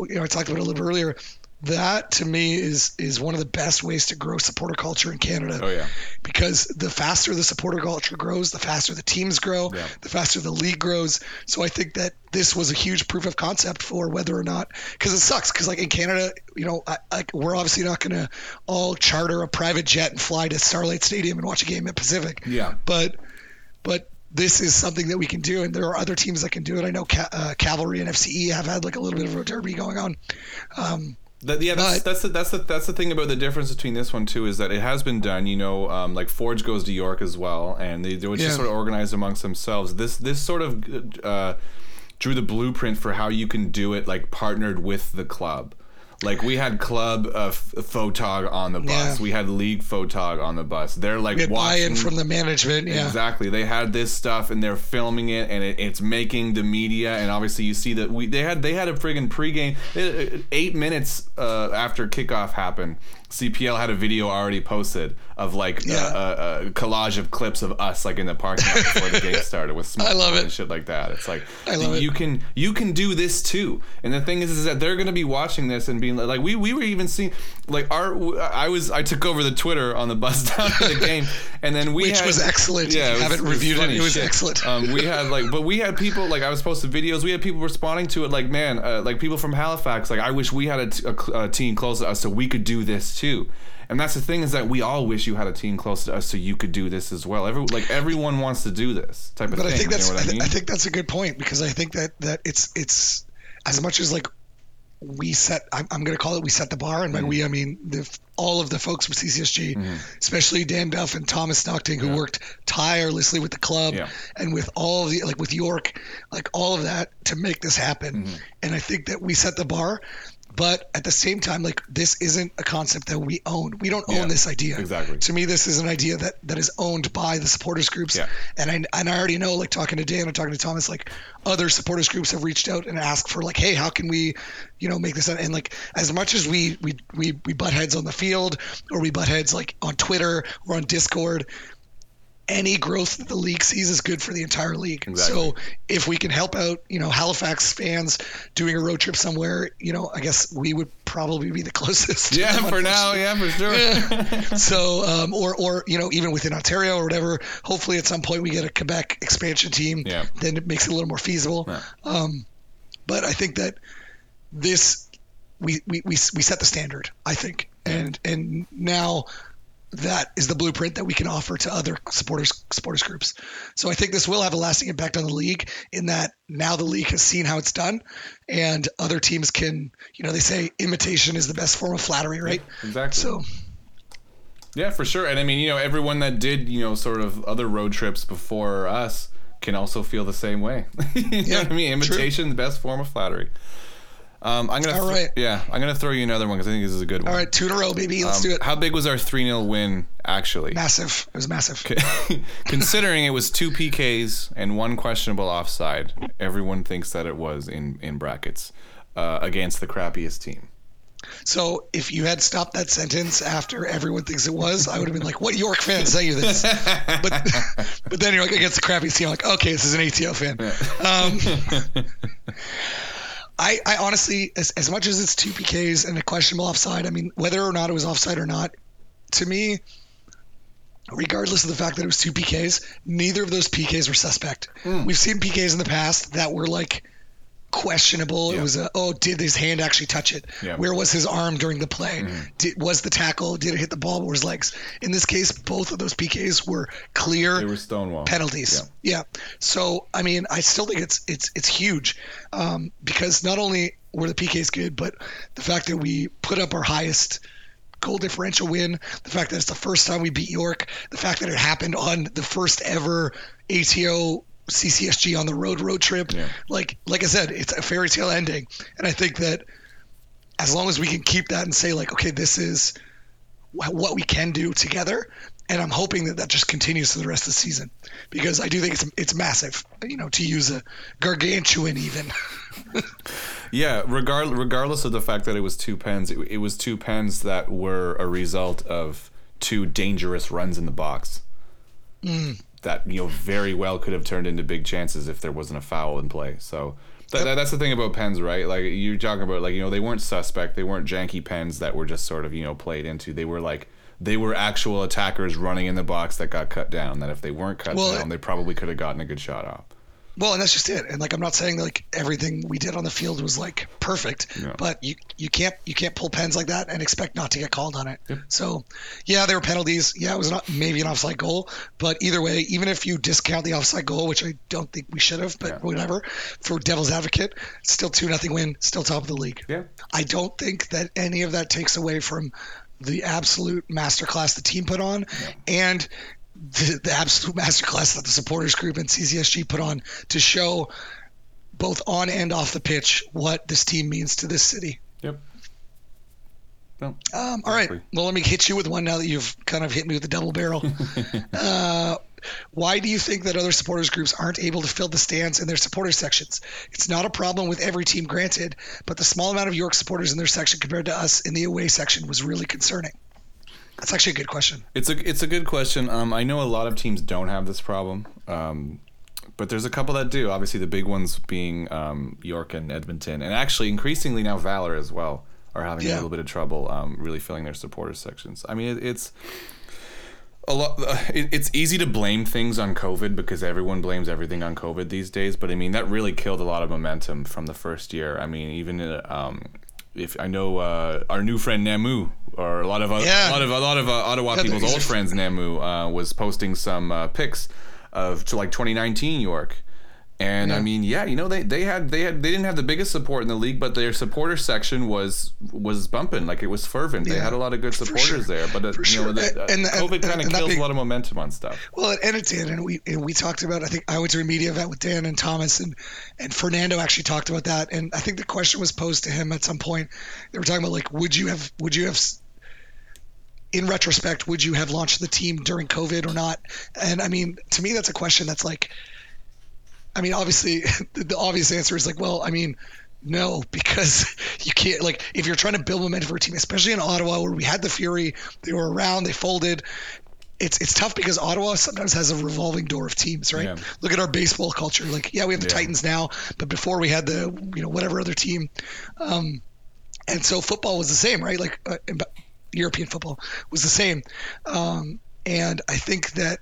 you know, I talked about it a little bit earlier. That to me is is one of the best ways to grow supporter culture in Canada. Oh yeah. Because the faster the supporter culture grows, the faster the teams grow, yeah. the faster the league grows. So I think that this was a huge proof of concept for whether or not, because it sucks, because like in Canada, you know, I, I, we're obviously not going to all charter a private jet and fly to Starlight Stadium and watch a game at Pacific. Yeah. But but this is something that we can do, and there are other teams that can do it. I know Ca- uh, Cavalry and F C E have had like a little bit of a derby going on. Um, That, yeah, that's, that's the that's the that's the thing about the difference between this one too is that it has been done. You know, um, like Forge goes to York as well, and they, they were just yeah. sort of organized amongst themselves. This this sort of uh, drew the blueprint for how you can do it, like partnered with the club. Like we had club uh, f- photog on the bus, yeah. we had league photog on the bus. They're like we had watching buy-in from the management. Yeah. Exactly, they had this stuff and they're filming it, and it, it's making the media. And obviously, you see that we they had they had a friggin' pregame it, eight minutes uh, after kickoff happened. C P L had a video already posted of like yeah. a, a, a collage of clips of us like in the parking lot before the game started with smoke and shit like that. It's like I love you it. can you can do this too. And the thing is, is that they're gonna be watching this and being like, like we we were even seeing like our I was I took over the Twitter on the bus down to the game, and then we which had, was excellent. Yeah, if you haven't reviewed it. It was, it, it was excellent. Um, we had like but we had people like I was posting videos. We had people responding to it like man uh, like people from Halifax like I wish we had a, t- a, a team close to us so we could do this too. too. And that's the thing is that we all wish you had a team close to us so you could do this as well. Every, like everyone wants to do this type of but thing. But I think that's you know I, th- I, mean? I think that's a good point because I think that, that it's it's as much as like we set I'm, I'm going to call it we set the bar and by mm-hmm. we I mean the, all of the folks from C C S G, mm-hmm. especially Dan Duff and Thomas Stockton who yeah. worked tirelessly with the club yeah. and with all the like with York like all of that to make this happen. Mm-hmm. And I think that we set the bar. But at the same time, like this isn't a concept that we own. We don't own yeah, this idea. Exactly. To me, this is an idea that, that is owned by the supporters groups. Yeah. And I and I already know, like talking to Dan and talking to Thomas, like other supporters groups have reached out and asked for like, hey, how can we, you know, make this? And like as much as we we we, we butt heads on the field or we butt heads like on Twitter or on Discord. Any growth that the league sees is good for the entire league. Exactly. So if we can help out, you know, Halifax fans doing a road trip somewhere, you know, I guess we would probably be the closest. Yeah, for now. Yeah, for sure. Yeah. So, um, or, or, you know, even within Ontario or whatever, hopefully at some point we get a Quebec expansion team. Yeah. Then it makes it a little more feasible. Yeah. Um, but I think that this, we, we, we, we set the standard, I think. Yeah. And, and now, that is the blueprint that we can offer to other supporters supporters groups. So I think this will have a lasting impact on the league in that now the league has seen how it's done and other teams can, you know, they say imitation is the best form of flattery, right? Yeah, exactly. So yeah, for sure. And I mean, you know, everyone that did, you know, sort of other road trips before us can also feel the same way. you yeah, know what I mean? Imitation, true. The best form of flattery. Um, I'm gonna, th- right. yeah, I'm gonna throw you another one because I think this is a good one. All right, two in a row, baby. Let's um, do it. How big was our three nil win actually? Massive. It was massive. Okay. Considering it was two P Ks and one questionable offside, everyone thinks that it was in in brackets uh, against the crappiest team. So if you had stopped that sentence after everyone thinks it was, I would have been like, what York fan say you this? But but then you're like against the crappiest team, like okay, this is an A T O fan. Yeah. Um, I, I honestly, as, as much as it's two P Ks and a questionable offside, I mean, whether or not it was offside or not, to me, regardless of the fact that it was two P Ks, neither of those P Ks were suspect. Mm. We've seen P Ks in the past that were like questionable. Yeah. It was, a, oh, did his hand actually touch it? Yeah. Where was his arm during the play? Mm. Did, was the tackle? Did it hit the ball or his legs? In this case, both of those P Ks were clear they were stonewall. penalties. Yeah. Yeah. So, I mean, I still think it's it's it's huge um, because not only were the P Ks good, but the fact that we put up our highest goal differential win, the fact that it's the first time we beat York, the fact that it happened on the first ever A T O C C S G on the road road trip. Yeah. Like like I said, it's a fairy tale ending. And I think that as long as we can keep that and say, like, okay, this is wh- what we can do together. And I'm hoping that that just continues for the rest of the season, because I do think it's it's massive, you know, to use a gargantuan even. Yeah, regard, regardless of the fact that it was two pens, it, it was two pens that were a result of two dangerous runs in the box mm. that, you know, very well could have turned into big chances if there wasn't a foul in play. So th- yep. that's the thing about pens, right? Like, you're talking about, like, you know, they weren't suspect. They weren't janky pens that were just sort of, you know, played into. They were like... They were actual attackers running in the box that got cut down. That if they weren't cut well, down, they probably could have gotten a good shot off. Well, and that's just it. And, like, I'm not saying that, like, everything we did on the field was, like, perfect, no. but you you can't you can't pull pens like that and expect not to get called on it. Yep. So, yeah, there were penalties. Yeah, it was not maybe an offside goal, but either way, even if you discount the offside goal, which I don't think we should have, but yeah. whatever, for devil's advocate, still two nothing win, still top of the league. Yeah. I don't think that any of that takes away from the absolute masterclass the team put on yeah. and the, the absolute masterclass that the supporters group and C C S G put on to show both on and off the pitch what this team means to this city. Yep. Well, um, all right. Well, let me hit you with one now that you've kind of hit me with the double barrel. uh, why do you think that other supporters groups aren't able to fill the stands in their supporters sections? It's not a problem with every team, granted, but the small amount of York supporters in their section compared to us in the away section was really concerning. That's actually a good question. It's a it's a good question. Um, I know a lot of teams don't have this problem, um, but there's a couple that do. Obviously, the big ones being um, York and Edmonton, and actually increasingly now Valor as well are having yeah. a little bit of trouble um, really filling their supporters sections. I mean, it, it's. A lot. It's easy to blame things on COVID because everyone blames everything on COVID these days. But I mean, that really killed a lot of momentum from the first year. I mean, even um, if I know uh, our new friend Namu, or a lot of uh, yeah. a lot of a lot of uh, Ottawa people's old friends, Namu uh, was posting some uh, pics of to like twenty nineteen York. And yeah. I mean, yeah, you know, they, they had they had they didn't have the biggest support in the league, but their supporter section was was bumping, like it was fervent. Yeah, they had a lot of good supporters sure. there, but uh, you sure. know, the, and, and, COVID kind of kills a lot of momentum on stuff. Well, and it did, and we and we talked about. I think I went to a media event with Dan and Thomas, and and Fernando actually talked about that. And I think the question was posed to him at some point. They were talking about, like, would you have would you have. in retrospect, would you have launched the team during COVID or not? And I mean, to me, that's a question that's like. I mean, obviously, the obvious answer is like, well, I mean, no, because you can't, like, if you're trying to build momentum for a team, especially in Ottawa where we had the Fury, they were around, they folded. It's it's tough because Ottawa sometimes has a revolving door of teams, right? Yeah. Look at our baseball culture. Like, yeah, we have the yeah. Titans now, but before we had the, you know, whatever other team. Um, and so football was the same, right? Like, uh, European football was the same. Um, and I think that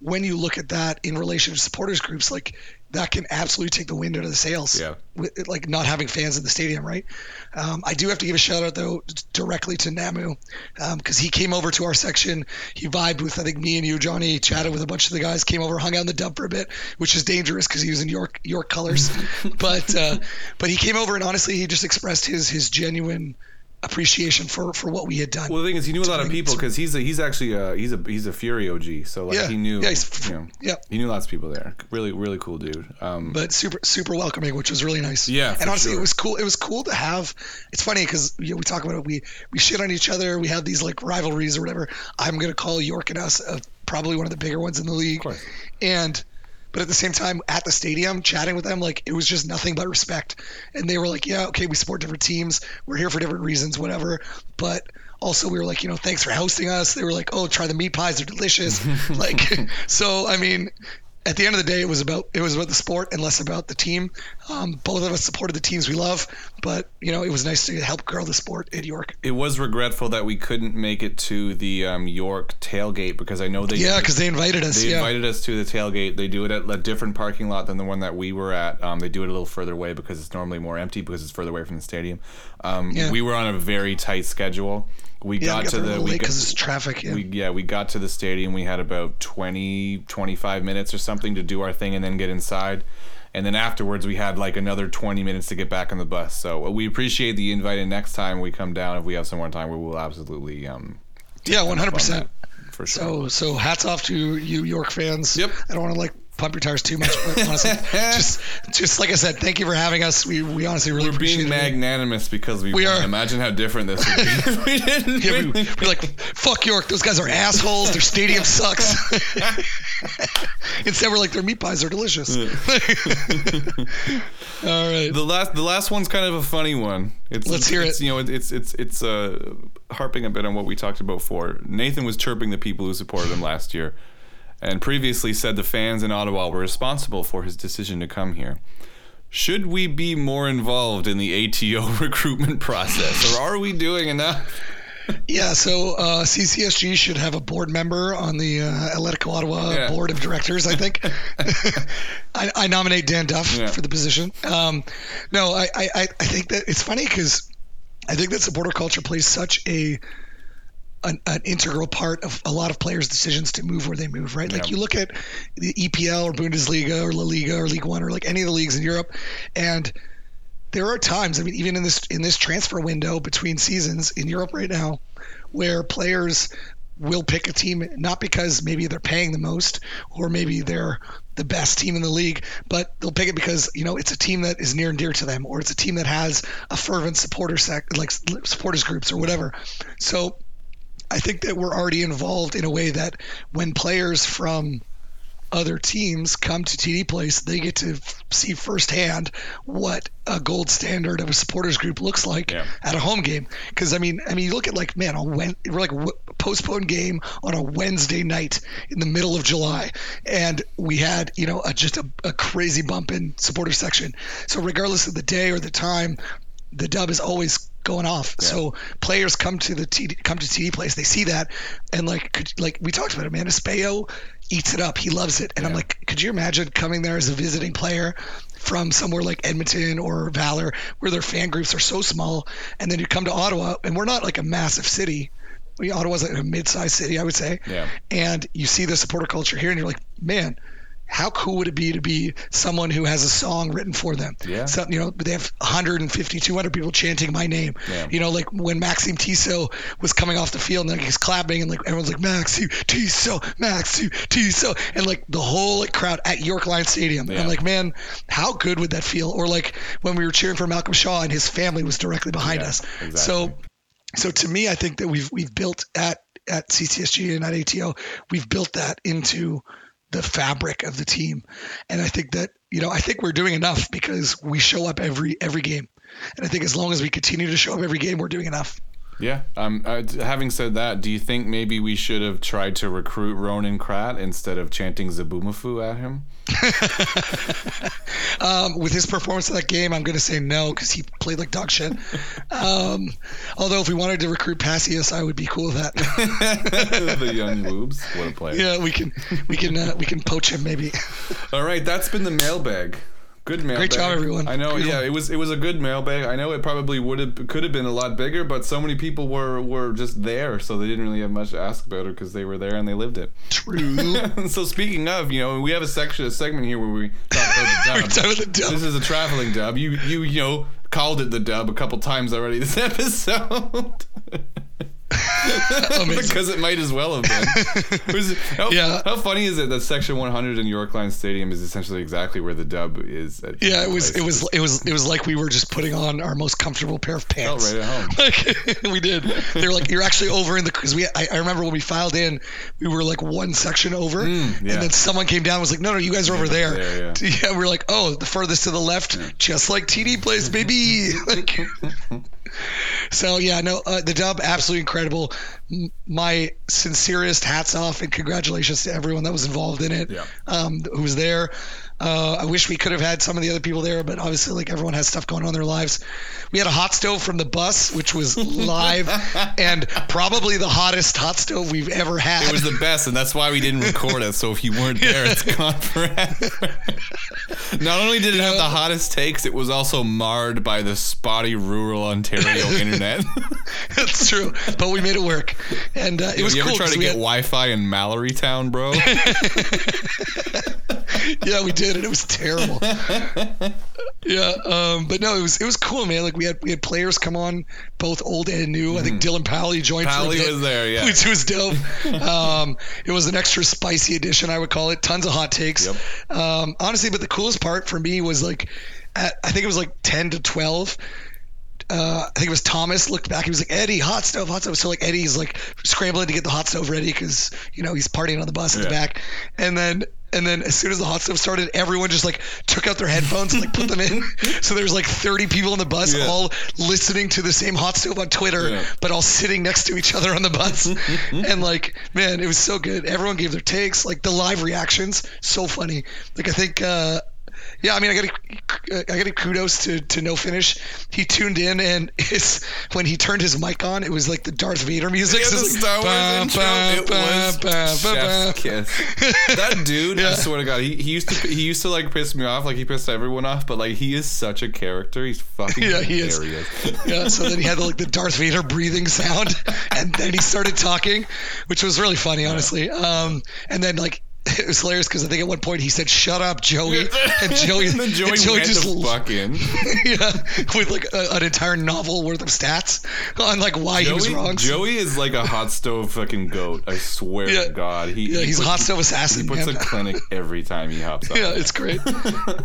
when you look at that in relation to supporters groups, like, that can absolutely take the wind out of the sails. Yeah. With, like, not having fans in the stadium, right? Um, I do have to give a shout out, though, directly to Namu, because um, he came over to our section. He vibed with, I think, me and you, Johnny, chatted with a bunch of the guys, came over, hung out in the dump for a bit, which is dangerous because he was in York York colors. but uh, but he came over, and honestly, he just expressed his his genuine appreciation for, for what we had done. Well, the thing is, he knew a lot of people because he's a, he's actually a, he's a he's a Fury O G. So like yeah. he knew, yeah, he's, you know, yeah, he knew lots of people there. Really, really cool dude. Um, but super super welcoming, which was really nice. Yeah, and honestly, sure. it was cool. It was cool to have. It's funny because, you know, we talk about it. We we shit on each other. We have these like rivalries or whatever. I'm gonna call York and us uh, probably one of the bigger ones in the league. Of course. And. But at the same time, at the stadium, chatting with them, like, it was just nothing but respect. And they were like, yeah, okay, we support different teams. We're here for different reasons, whatever. But also we were like, you know, thanks for hosting us. They were like, oh, try the meat pies. They're delicious. Like, so, I mean, at the end of the day, it was about it was about the sport and less about the team. Um, both of us supported the teams we love, but, you know, it was nice to help grow the sport at York. It was regretful that we couldn't make it to the um, York tailgate because I know they yeah because they invited us they yeah. invited us to the tailgate. They do it at a different parking lot than the one that we were at. Um, they do it a little further away because it's normally more empty because it's further away from the stadium. Um, yeah. We were on a very tight schedule. We yeah, got we to the we because it's traffic. Yeah. We, yeah, we got to the stadium. We had about twenty, twenty-five minutes or something to do our thing and then get inside. And then afterwards, we had like another twenty minutes to get back on the bus. So we appreciate the invite. And next time we come down, if we have some more time, we will absolutely. Um, yeah, one hundred percent. For sure. So, so hats off to you, York fans. Yep. I don't want to like pump your tires too much. Honestly, just just like I said, thank you for having us. We we honestly really We're appreciate it. We're being magnanimous it. because we, we are. Imagine how different this would be if we didn't. Yeah, we, we're like, fuck York. Those guys are assholes. Their stadium sucks. Instead, we're like, their meat pies are delicious. Yeah. All right. The last the last one's kind of a funny one. It's, Let's hear it's, it. You know, it's it's it's uh, harping a bit on what we talked about before. Nathan was chirping the people who supported him last year, and previously said the fans in Ottawa were responsible for his decision to come here. Should we be more involved in the A T O recruitment process, or are we doing enough? Yeah, so uh, C C S G should have a board member on the uh, Atletico Ottawa yeah. board of directors, I think. I, I nominate Dan Duff yeah. for the position. Um, no, I, I, I think that it's funny because I think that supporter culture plays such a An, an integral part of a lot of players' decisions to move where they move, right? Yeah. Like you look at the E P L or Bundesliga or La Liga or League One or like any of the leagues in Europe, and there are times, I mean, even in this in this transfer window between seasons in Europe right now, where players will pick a team not because maybe they're paying the most or maybe they're the best team in the league, but they'll pick it because, you know, it's a team that is near and dear to them, or it's a team that has a fervent supporter sec- like supporters groups or whatever. So I think that we're already involved in a way that when players from other teams come to T D Place, they get to f- see firsthand what a gold standard of a supporters group looks like yeah. at a home game. Because I mean, I mean, you look at like, man, a wen- we're like w- postponed game on a Wednesday night in the middle of July, and we had you know a, just a, a crazy bump in supporter section. So regardless of the day or the time, the Dub is always going off. Yeah. So players come to the T D, come to T D Place. They see that, and like could, like we talked about it, man. Espejo eats it up. He loves it. And yeah. I'm like, could you imagine coming there as a visiting player from somewhere like Edmonton or Valor, where their fan groups are so small, and then you come to Ottawa, and we're not like a massive city. We, Ottawa's like a mid-sized city, I would say. Yeah. And you see the supporter culture here, and you're like, man, how cool would it be to be someone who has a song written for them? Yeah. So, you know, they have one hundred fifty, two hundred people chanting my name. Yeah. You know, like when Maxime Tissot was coming off the field and like he's clapping and like everyone's like, Maxime Tissot, Maxime Tissot. And like the whole like crowd at York Lions Stadium. Yeah. And like, man, how good would that feel? Or like when we were cheering for Malcolm Shaw and his family was directly behind yeah, us. Exactly. So, so to me, I think that we've, we've built at, at C C S G and at A T O, we've built that into the fabric of the team. And I think that, you know, I think we're doing enough because we show up every, every game. And I think as long as we continue to show up every game, we're doing enough. Yeah. Um, uh, having said that, do you think maybe we should have tried to recruit Ronan Kratt instead of chanting Zabumafu at him? um, with his performance in that game, I'm going to say no, because he played like dog shit. Um, although if we wanted to recruit Passius, I would be cool with that. The young boobs, what a player! Yeah, we can, we can, uh, we can poach him maybe. All right, that's been the mailbag. Good mailbag. Great job, everyone. I know, Great yeah, one. it was it was a good mailbag. I know it probably would have could have been a lot bigger, but so many people were, were just there, so they didn't really have much to ask about it because they were there and they lived it. True. So speaking of, you know, we have a section, a segment here where we talk about the Dub. the dub. This is a traveling Dub. You you you know called it the Dub a couple times already this episode. Because it might as well have been. how, yeah. how funny is it that Section one hundred in York Lions Stadium is essentially exactly where the Dub is? At yeah, it was. It was. It was. It was like we were just putting on our most comfortable pair of pants. Oh, right at home. Like, we did. They were like, "You're actually over in the." Because we, I, I remember when we filed in, we were like one section over, mm, yeah. and then someone came down and was like, "No, no, you guys are yeah, over there." there yeah. yeah, we're like, "Oh, the furthest to the left, yeah. just like T D Place, baby." Like. So yeah, no, uh, the Dub, absolutely incredible. M- my sincerest hats off and congratulations to everyone that was involved in it, yeah. um, who was there. Uh, I wish we could have had some of the other people there, but obviously, like everyone has stuff going on in their lives. We had a hot stove from the bus, which was live and probably the hottest hot stove we've ever had. It was the best, and that's why we didn't record it. So if you weren't there, it's gone forever. Not only did it have the hottest takes, it was also marred by the spotty rural Ontario internet. That's true, but we made it work, and uh, it was cool. You ever cool try to get had... Wi-Fi in Mallorytown, bro? Yeah, we did, and it was terrible. Yeah, um, but no, it was it was cool, man. Like we had we had players come on, both old and new. Mm. I think Dylan Pally joined. Pally was there, yeah, which was dope. um, it was an extra spicy edition, I would call it. Tons of hot takes, yep. um, honestly. But the coolest part for me was like, at, I think it was like ten to twelve. Uh, I think it was Thomas looked back. He was like, Eddie, hot stove, hot stove. So like Eddie's like scrambling to get the hot stove ready because, you know, he's partying on the bus in yeah. the back. And then and then as soon as the hot stove started, everyone just like took out their headphones and like put them in. So there's like thirty people on the bus yeah. all listening to the same hot stove on Twitter, yeah. but all sitting next to each other on the bus. And like, man, it was so good. Everyone gave their takes, like the live reactions. So funny. Like I think... Uh, Yeah, I mean, I got I got kudos to, to No Finish. He tuned in, and his, when he turned his mic on, it was like the Darth Vader music. Yeah, the Star Wars intro. It was chef's kiss. That dude, yeah. I swear to God, he, he used to he used to like piss me off, like he pissed everyone off. But like, he is such a character. He's fucking yeah, hilarious. He is. Yeah. So then he had the, like the Darth Vader breathing sound, and then he started talking, which was really funny, honestly. Yeah. Um, and then like. It was hilarious because I think at one point he said, "Shut up, Joey," and Joey, and Joey, and Joey went just the fuck in, yeah, with like a, an entire novel worth of stats on like why Joey, he was wrong. Joey is like a hot stove fucking goat. I swear yeah. to God, he yeah, he's he, a hot stove assassin. He puts man. a clinic every time he hops on. Yeah, it's great.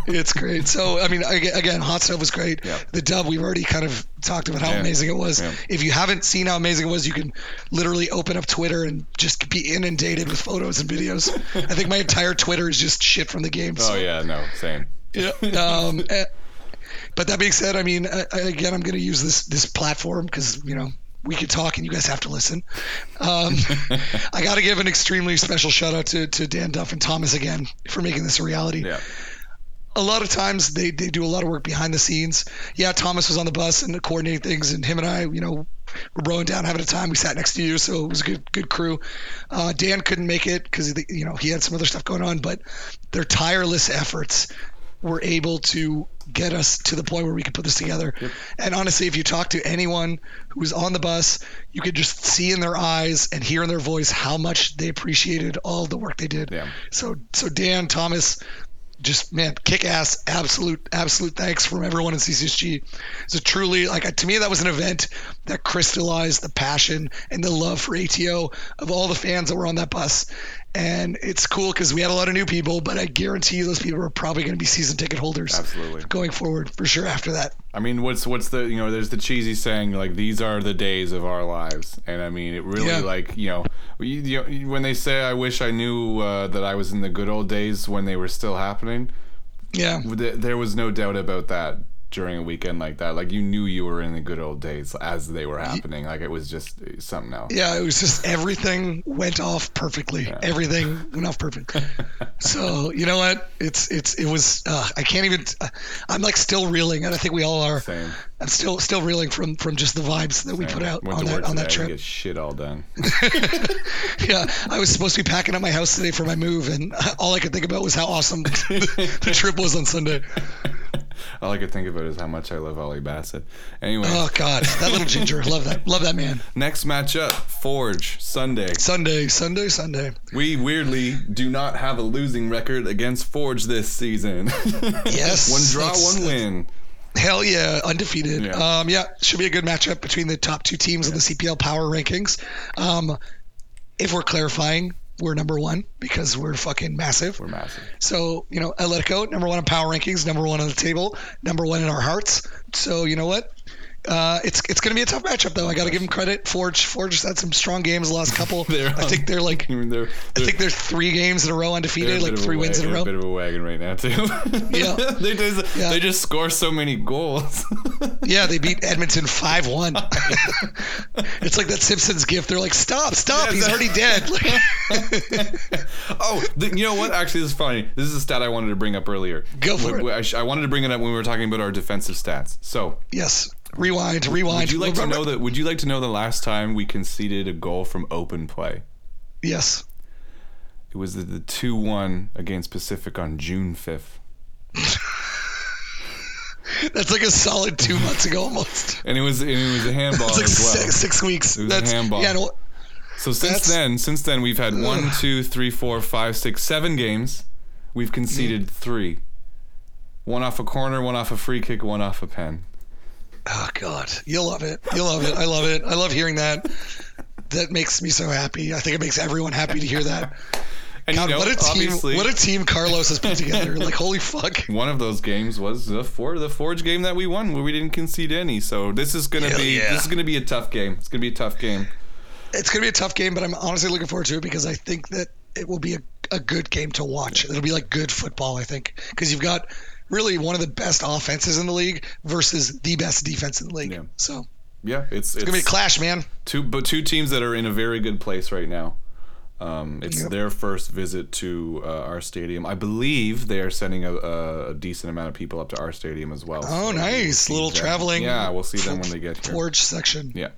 It's great. So I mean, again, hot stove was great. Yeah. The dub we've already kind of talked about how yeah. amazing it was. Yeah. If you haven't seen how amazing it was, you can literally open up Twitter and just be inundated with photos and videos. I think my entire Twitter is just shit from the game. So. Oh, yeah, no, same. Yeah. Um, but that being said, I mean, I, I, again, I'm going to use this this platform because, you know, we could talk and you guys have to listen. Um, I got to give an extremely special shout out to, to Dan Duff and Thomas again for making this a reality. Yeah. A lot of times they, they do a lot of work behind the scenes. Yeah, Thomas was on the bus and coordinating things, and him and I, you know, were rolling down, having a time. We sat next to you, so it was a good good crew. Uh, Dan couldn't make it because, you know, he had some other stuff going on, but their tireless efforts were able to get us to the point where we could put this together. Yep. And honestly, if you talk to anyone who was on the bus, you could just see in their eyes and hear in their voice how much they appreciated all the work they did. Yeah. So, so Dan, Thomas... Just, man, kick ass, absolute, absolute thanks from everyone in C C S G. So truly, like, to me, that was an event that crystallized the passion and the love for A T O of all the fans that were on that bus. And it's cool because we had a lot of new people, but I guarantee you those people are probably going to be season ticket holders absolutely going forward for sure after that. I mean, what's what's the, you know, there's the cheesy saying, like, these are the days of our lives. And I mean, it really, yeah. like, you know, you, you, when they say, I wish I knew uh, that I was in the good old days when they were still happening. Yeah. Th- there was no doubt about that during a weekend like that. Like, you knew you were in the good old days as they were happening. Like, it was just something else. Yeah, it was just everything went off perfectly. Yeah. Everything went off perfect. So, you know what? It's it's it was uh, I can't even uh, I'm like still reeling, and I think we all are. Same. I'm still still reeling from from just the vibes that Same. we put out Went on that on that trip. Get shit all done. Yeah, I was supposed to be packing up my house today for my move, and all I could think about was how awesome the, the trip was on Sunday. All I could think about is how much I love Ollie Bassett. Anyway. Oh, God. That little ginger. Love that. Love that man. Next matchup, Forge, Sunday. Sunday, Sunday, Sunday. We weirdly do not have a losing record against Forge this season. Yes. One draw, one win. Hell yeah, undefeated. Yeah. Um, yeah, should be a good matchup between the top two teams in yeah. the C P L power rankings. Um, if we're clarifying, we're number one because we're fucking massive. We're massive. So, you know, Atletico, number one in power rankings, number one on the table, number one in our hearts. So, you know what? Uh, it's it's going to be a tough matchup, though. I got to give them credit. Forge Forge had some strong games the last couple. I think they're like, I, mean, they're, they're, I think they're three games in a row undefeated, like three wins in a row. They're a bit of a wagon right now, too. Yeah. they, just, yeah. they just score so many goals. Yeah, they beat Edmonton five one. It's like that Simpsons gif. They're like, stop, stop, yeah, he's that... already dead. Like... oh, the, you know what? Actually, this is funny. This is a stat I wanted to bring up earlier. Go for we, it. I, I wanted to bring it up when we were talking about our defensive stats. So, yes. Rewind, rewind. Would you like to know that? Would you like to know the last time we conceded a goal from open play? Yes. It was the two one against Pacific on June fifth. That's like a solid two months ago almost. And it was and it was a handball like as well. Six, six weeks. It was That's, a handball. Yeah, no, so since then, since then we've had ugh. one, two, three, four, five, six, seven games. We've conceded mm. three. One off a corner, one off a free kick, one off a pen. Oh, God. You'll love it. You'll love it. I love it. I love hearing that. That makes me so happy. I think it makes everyone happy to hear that. And God, you know, what a team! What a team Carlos has put together. Like, holy fuck! One of those games was the for the Forge game that we won, where we didn't concede any. So this is gonna Hell be yeah. this is gonna be a tough game. It's gonna be a tough game. It's gonna be a tough game, but I'm honestly looking forward to it because I think that it will be a, a good game to watch. It'll be like good football, I think, because you've got really one of the best offenses in the league versus the best defense in the league. Yeah. So yeah, it's, it's, it's gonna be a clash, man. Two but two teams that are in a very good place right now. Um, it's yep. their first visit to uh, our stadium. I believe they are sending a, a decent amount of people up to our stadium as well. Oh, so nice. We'll little them. traveling. Yeah, we'll see them when they get here. Forge section. Yeah.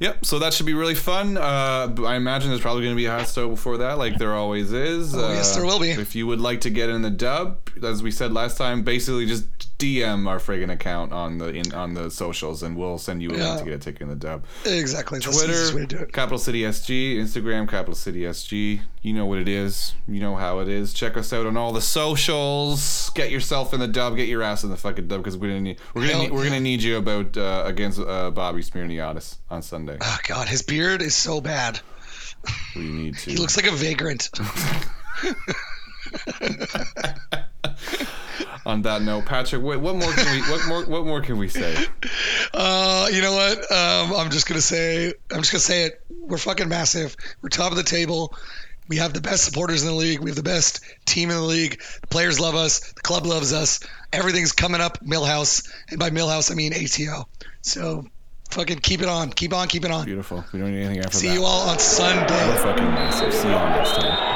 Yep, so that should be really fun. Uh, I imagine there's probably going to be a hot stove before that, like there always is. Oh, uh, yes, there will be. If you would like to get in the dub, as we said last time, basically just D M our friggin' account on the in, on the socials, and we'll send you a yeah. link to get a ticket in the dub. Exactly. Twitter, Capital City S G. Instagram, Capital City S G. You know what it is. You know how it is. Check us out on all the socials. Get yourself in the dub. Get your ass in the fucking dub, because we're gonna need, we're gonna need, we're gonna need you about uh, against uh, Bobby Smirniotis on Sunday. Oh God, his beard is so bad. We need to. He looks like a vagrant. On that note, Patrick, wait, what more can we what more what more can we say? Uh, you know what? Um, I'm just gonna say I'm just gonna say it. We're fucking massive. We're top of the table. We have the best supporters in the league. We have the best team in the league. The players love us. The club loves us. Everything's coming up Millhouse, and by Millhouse I mean A T O. So fucking keep it on. Keep on, keep it on. Beautiful. We don't need anything after See that. See you all on Sunday. We're fucking massive. See you all next time.